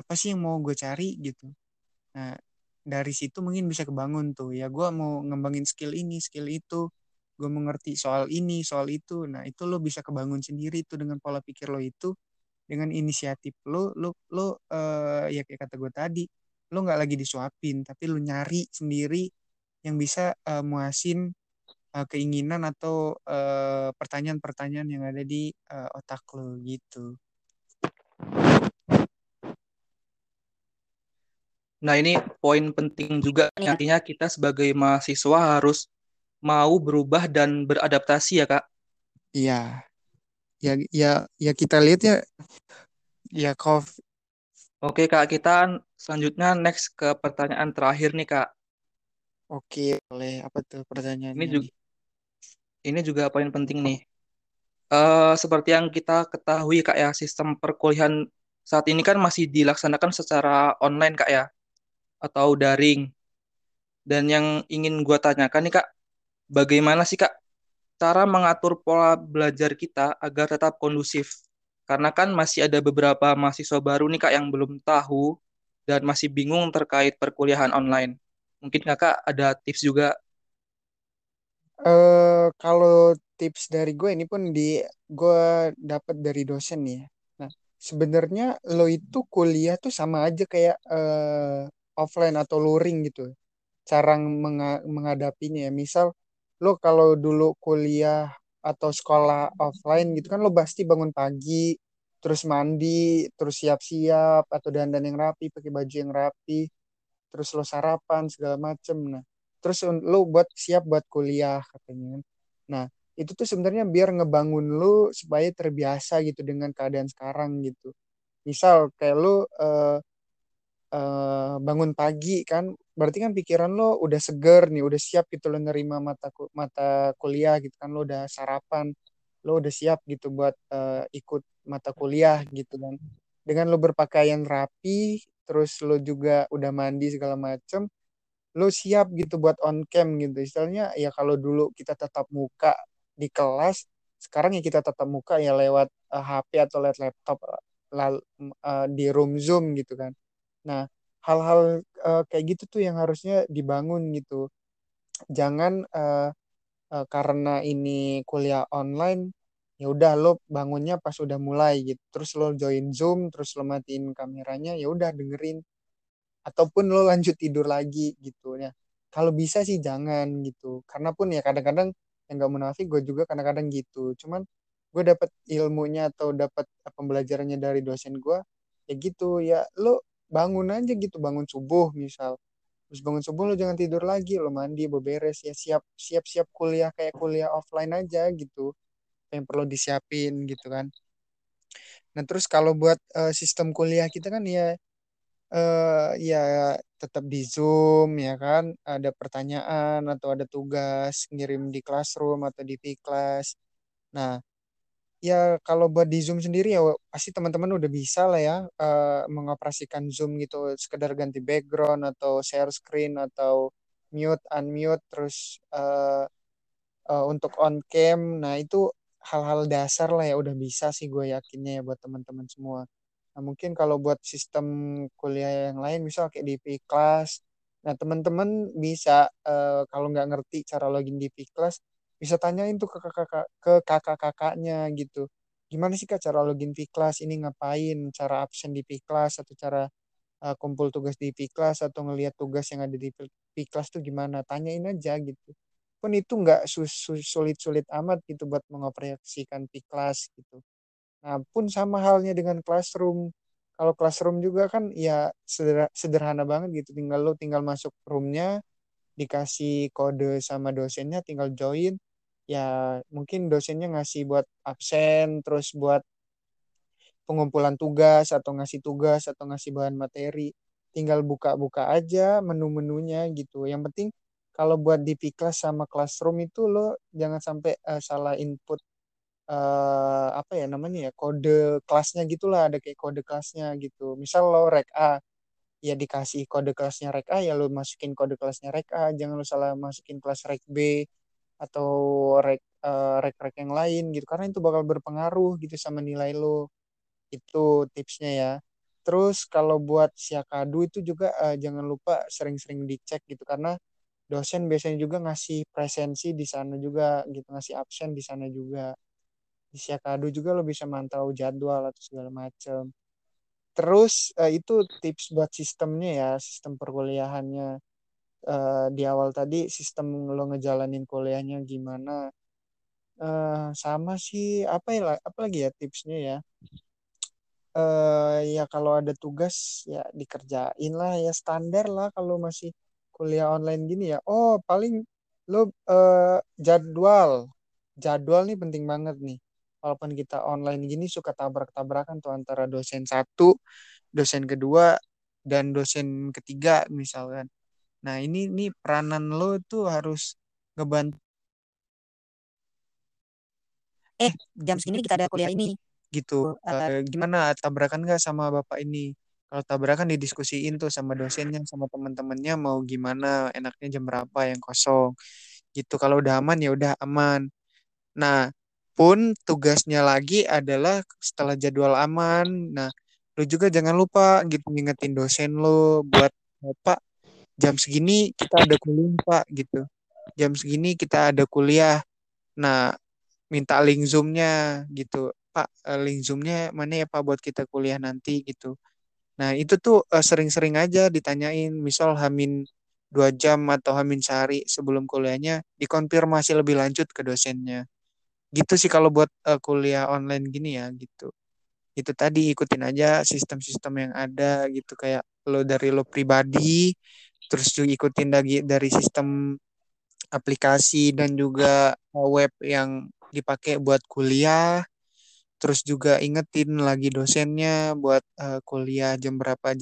Apa sih yang mau gue cari gitu. Nah, dari situ mungkin bisa kebangun tuh. Ya gue mau ngembangin skill ini, skill itu. Gue mengerti soal ini, soal itu. Nah, itu lo bisa kebangun sendiri tuh dengan pola pikir lo itu. Dengan inisiatif lo ya kayak kata gue tadi. Lo nggak lagi disuapin, tapi lo nyari sendiri yang bisa muasin keinginan atau pertanyaan-pertanyaan yang ada di otak lo gitu. Nah, ini poin penting juga. Artinya kita sebagai mahasiswa harus mau berubah dan beradaptasi ya, Kak. Iya. Ya kita lihat ya. Ya, Kof. Oke, Kak, kita selanjutnya next ke pertanyaan terakhir nih, Kak. Oke, boleh. Apa tuh pertanyaannya? Ini juga poin penting nih. Seperti yang kita ketahui, Kak, ya, sistem perkuliahan saat ini kan masih dilaksanakan secara online, Kak, ya, atau daring. Dan yang ingin gua tanyakan nih, Kak, bagaimana sih, Kak, cara mengatur pola belajar kita agar tetap kondusif? Karena kan masih ada beberapa mahasiswa baru nih, Kak, yang belum tahu dan masih bingung terkait perkuliahan online. Mungkin Kakak ada tips juga? Kalau tips dari gue ini pun gue dapat dari dosen ya. Nah, sebenarnya lo itu kuliah tuh sama aja kayak offline atau luring gitu. Cara menghadapinya ya. Misal lo kalau dulu kuliah atau sekolah offline gitu kan, lo pasti bangun pagi, terus mandi, terus siap-siap, atau dandan yang rapi, pakai baju yang rapi, terus lo sarapan, segala macem. Nah, terus lo buat siap buat kuliah katanya. Nah, itu tuh sebenarnya biar ngebangun lo supaya terbiasa gitu dengan keadaan sekarang gitu. Misal kayak lo bangun pagi kan, berarti kan pikiran lo udah seger nih, udah siap gitu lo nerima mata kuliah gitu kan. Lo udah sarapan, lo udah siap gitu buat ikut mata kuliah gitu kan. Dengan lo berpakaian rapi, terus lo juga udah mandi segala macem, lo siap gitu buat on cam gitu. Istilahnya ya kalau dulu kita tatap muka di kelas, sekarang ya kita tatap muka ya lewat HP atau lewat laptop di room Zoom gitu kan. Nah, hal-hal kayak gitu tuh yang harusnya dibangun gitu. Jangan karena ini kuliah online, ya udah lo bangunnya pas udah mulai gitu. Terus lo join Zoom, terus lo matiin kameranya, ya udah dengerin. Ataupun lo lanjut tidur lagi gitu. Nah, kalau bisa sih jangan gitu. Karena pun ya kadang-kadang yang nggak munafik, gue juga kadang-kadang gitu. Cuman gue dapet ilmunya atau dapet pembelajarannya dari dosen gue, ya gitu ya lo bangun aja gitu, bangun subuh misal. Terus bangun subuh lo jangan tidur lagi, lo mandi, beberes, ya siap kuliah kayak kuliah offline aja gitu. Yang perlu disiapin gitu kan. Nah, terus kalau buat sistem kuliah kita kan ya ya tetap di Zoom ya kan, ada pertanyaan atau ada tugas ngirim di Classroom atau di V-class. Nah, ya kalau buat di Zoom sendiri ya pasti teman-teman udah bisa lah ya mengoperasikan Zoom gitu, sekedar ganti background atau share screen atau mute unmute, terus untuk on cam. Nah, itu hal-hal dasar lah ya udah bisa sih gue yakinnya ya buat teman-teman semua. Nah, mungkin kalau buat sistem kuliah yang lain misal kayak di V-class. Nah, teman-teman bisa kalau nggak ngerti cara login di V-class, bisa tanyain tuh ke kakak-kakaknya gitu. Gimana sih, Kak, cara login V-class ini, ngapain, cara absen di V-class, atau cara kumpul tugas di V-class, atau ngelihat tugas yang ada di V-class tuh gimana. Tanyain aja gitu. Pun itu nggak sulit-sulit amat gitu buat mengoperasikan V-class gitu. Nah, pun sama halnya dengan Classroom. Kalau Classroom juga kan ya sederhana banget gitu. Lo tinggal masuk roomnya, dikasih kode sama dosennya, tinggal join. Ya mungkin dosennya ngasih buat absen, terus buat pengumpulan tugas, atau ngasih tugas, atau ngasih bahan materi. Tinggal buka-buka aja menu-menunya gitu. Yang penting kalau buat di V-class sama Classroom itu lo jangan sampai salah input apa ya namanya ya, kode kelasnya gitulah, ada kayak kode kelasnya gitu. Misal lo rek A, ya dikasih kode kelasnya rek A, ya lo masukin kode kelasnya rek A, jangan lo salah masukin kelas rek B atau rek yang lain gitu, karena itu bakal berpengaruh gitu sama nilai lo. Itu tipsnya ya. Terus kalau buat siakadu itu juga jangan lupa sering-sering dicek gitu, karena dosen biasanya juga ngasih presensi di sana juga gitu, ngasih absen di sana juga. Di siakadu juga lo bisa mantau jadwal atau segala macam. Terus itu tips buat sistemnya ya, sistem perkuliahannya. Di awal tadi sistem lo ngejalanin kuliahnya gimana. Sama sih, apa lagi ya tipsnya ya. Ya kalau ada tugas ya dikerjain lah ya, standar lah kalau masih kuliah online gini ya. Oh paling lo jadwal nih penting banget nih. Walaupun kita online gini suka tabrak-tabrakan tuh antara dosen satu, dosen kedua, dan dosen ketiga misalkan. Nah ini nih peranan lo tuh harus ngebantu. Jam segini kita ada kuliah ini gitu. Gimana tabrakan nggak sama bapak ini? Kalau tabrakan didiskusiin tuh sama dosennya, sama teman-temannya, mau gimana, enaknya jam berapa yang kosong gitu. Kalau udah aman ya udah aman. Nah pun tugasnya lagi adalah setelah jadwal aman, nah lu juga jangan lupa gitu ngingetin dosen lo buat, Pak jam segini kita ada kuliah Pak gitu, jam segini kita ada kuliah. Nah minta link zoomnya gitu, Pak link zoomnya mana ya Pak buat kita kuliah nanti gitu. Nah itu tuh sering-sering aja ditanyain, misal Hamin 2 jam atau Hamin sehari sebelum kuliahnya, dikonfirmasi lebih lanjut ke dosennya. Gitu sih kalau buat kuliah online gini ya gitu. Itu tadi ikutin aja sistem-sistem yang ada gitu, kayak lo dari lo pribadi, terus juga ikutin lagi dari sistem aplikasi dan juga web yang dipakai buat kuliah. Terus juga ingetin lagi dosennya buat kuliah jam berapa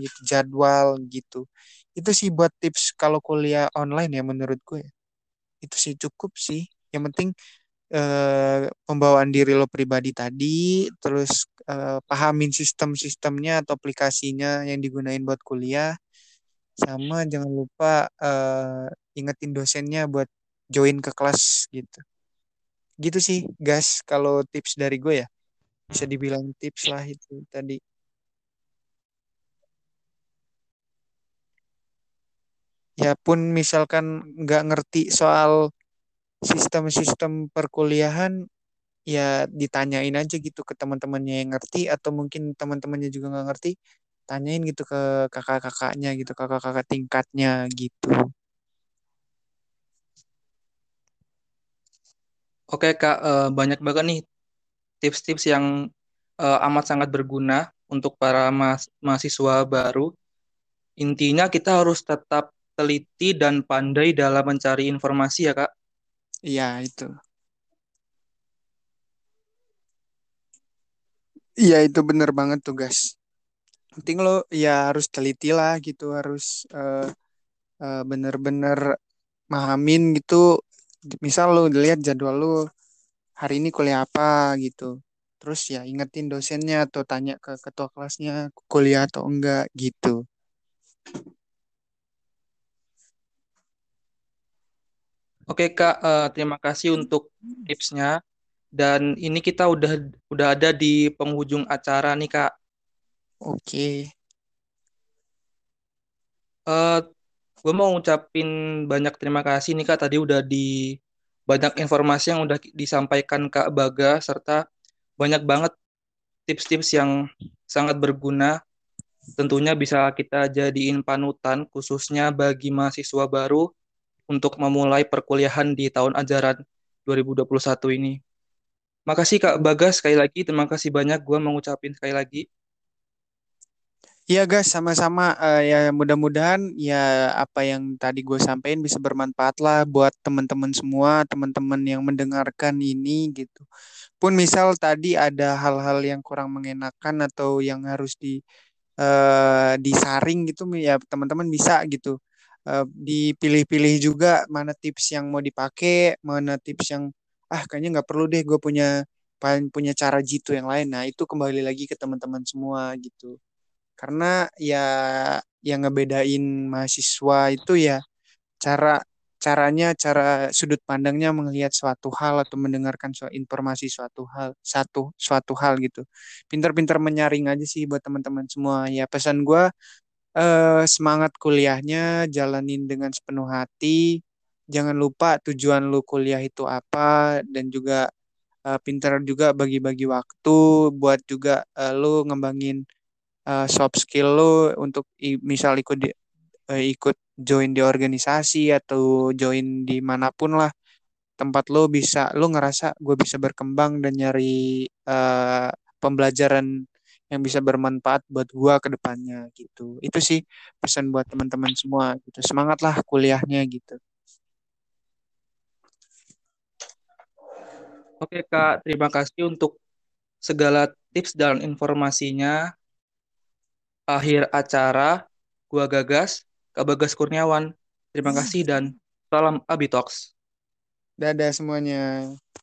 gitu, jadwal gitu. Itu sih buat tips kalau kuliah online ya menurut gue. Itu sih cukup sih. Yang penting pembawaan diri lo pribadi tadi, terus pahamin sistem-sistemnya atau aplikasinya yang digunain buat kuliah. Sama jangan lupa ingetin dosennya buat join ke kelas gitu. Gitu sih guys kalau tips dari gue ya, bisa dibilang tips lah itu tadi. Ya pun misalkan nggak ngerti soal sistem-sistem perkuliahan ya ditanyain aja gitu ke teman-temannya yang ngerti, atau mungkin teman-temannya juga nggak ngerti, tanyain gitu ke kakak-kakaknya gitu, kakak-kakak tingkatnya gitu. Oke Kak, banyak banget nih tips-tips yang amat sangat berguna untuk para mahasiswa baru. Intinya kita harus tetap teliti dan pandai dalam mencari informasi ya Kak? Iya, itu. Iya, itu bener banget tuh guys. Penting lo ya harus teliti lah gitu, harus bener-bener mahamin gitu. Misal lu lihat jadwal lu hari ini kuliah apa gitu. Terus ya ingetin dosennya atau tanya ke ketua kelasnya kuliah atau enggak gitu. Oke Kak, terima kasih untuk tipsnya. Dan ini kita udah ada di penghujung acara nih Kak. Oke. Gue mau ngucapin banyak terima kasih nih Kak, tadi udah banyak informasi yang udah disampaikan Kak Baga, serta banyak banget tips-tips yang sangat berguna, tentunya bisa kita jadiin panutan khususnya bagi mahasiswa baru untuk memulai perkuliahan di tahun ajaran 2021 ini. Makasih Kak Baga sekali lagi, terima kasih banyak, gue mengucapin sekali lagi. Iya guys, sama-sama. Ya mudah-mudahan ya apa yang tadi gue sampaikan bisa bermanfaat lah buat teman-teman semua, teman-teman yang mendengarkan ini gitu. Pun misal tadi ada hal-hal yang kurang mengenakan atau yang harus disaring gitu ya, teman-teman bisa gitu. Dipilih-pilih juga mana tips yang mau dipakai, mana tips yang kayaknya nggak perlu deh, gue punya cara jitu yang lain. Nah, itu kembali lagi ke teman-teman semua gitu. Karena ya yang ngebedain mahasiswa itu ya cara sudut pandangnya melihat suatu hal atau mendengarkan informasi suatu hal gitu. Pintar-pintar menyaring aja sih buat teman-teman semua. Ya pesan gue, semangat kuliahnya, jalanin dengan sepenuh hati. Jangan lupa tujuan lu kuliah itu apa, dan juga pintar juga bagi-bagi waktu buat juga lu ngembangin soft skill lu untuk misal ikut join di organisasi atau join di manapun lah tempat lo bisa, lo ngerasa gue bisa berkembang dan nyari pembelajaran yang bisa bermanfaat buat gue ke depannya gitu. Itu sih pesan buat teman-teman semua gitu. Semangatlah kuliahnya gitu. Oke Kak, terima kasih untuk segala tips dan informasinya. Akhir acara, gue Gagas, Kak Bagas Kurniawan. Terima kasih dan salam Abitalks. Dadah semuanya.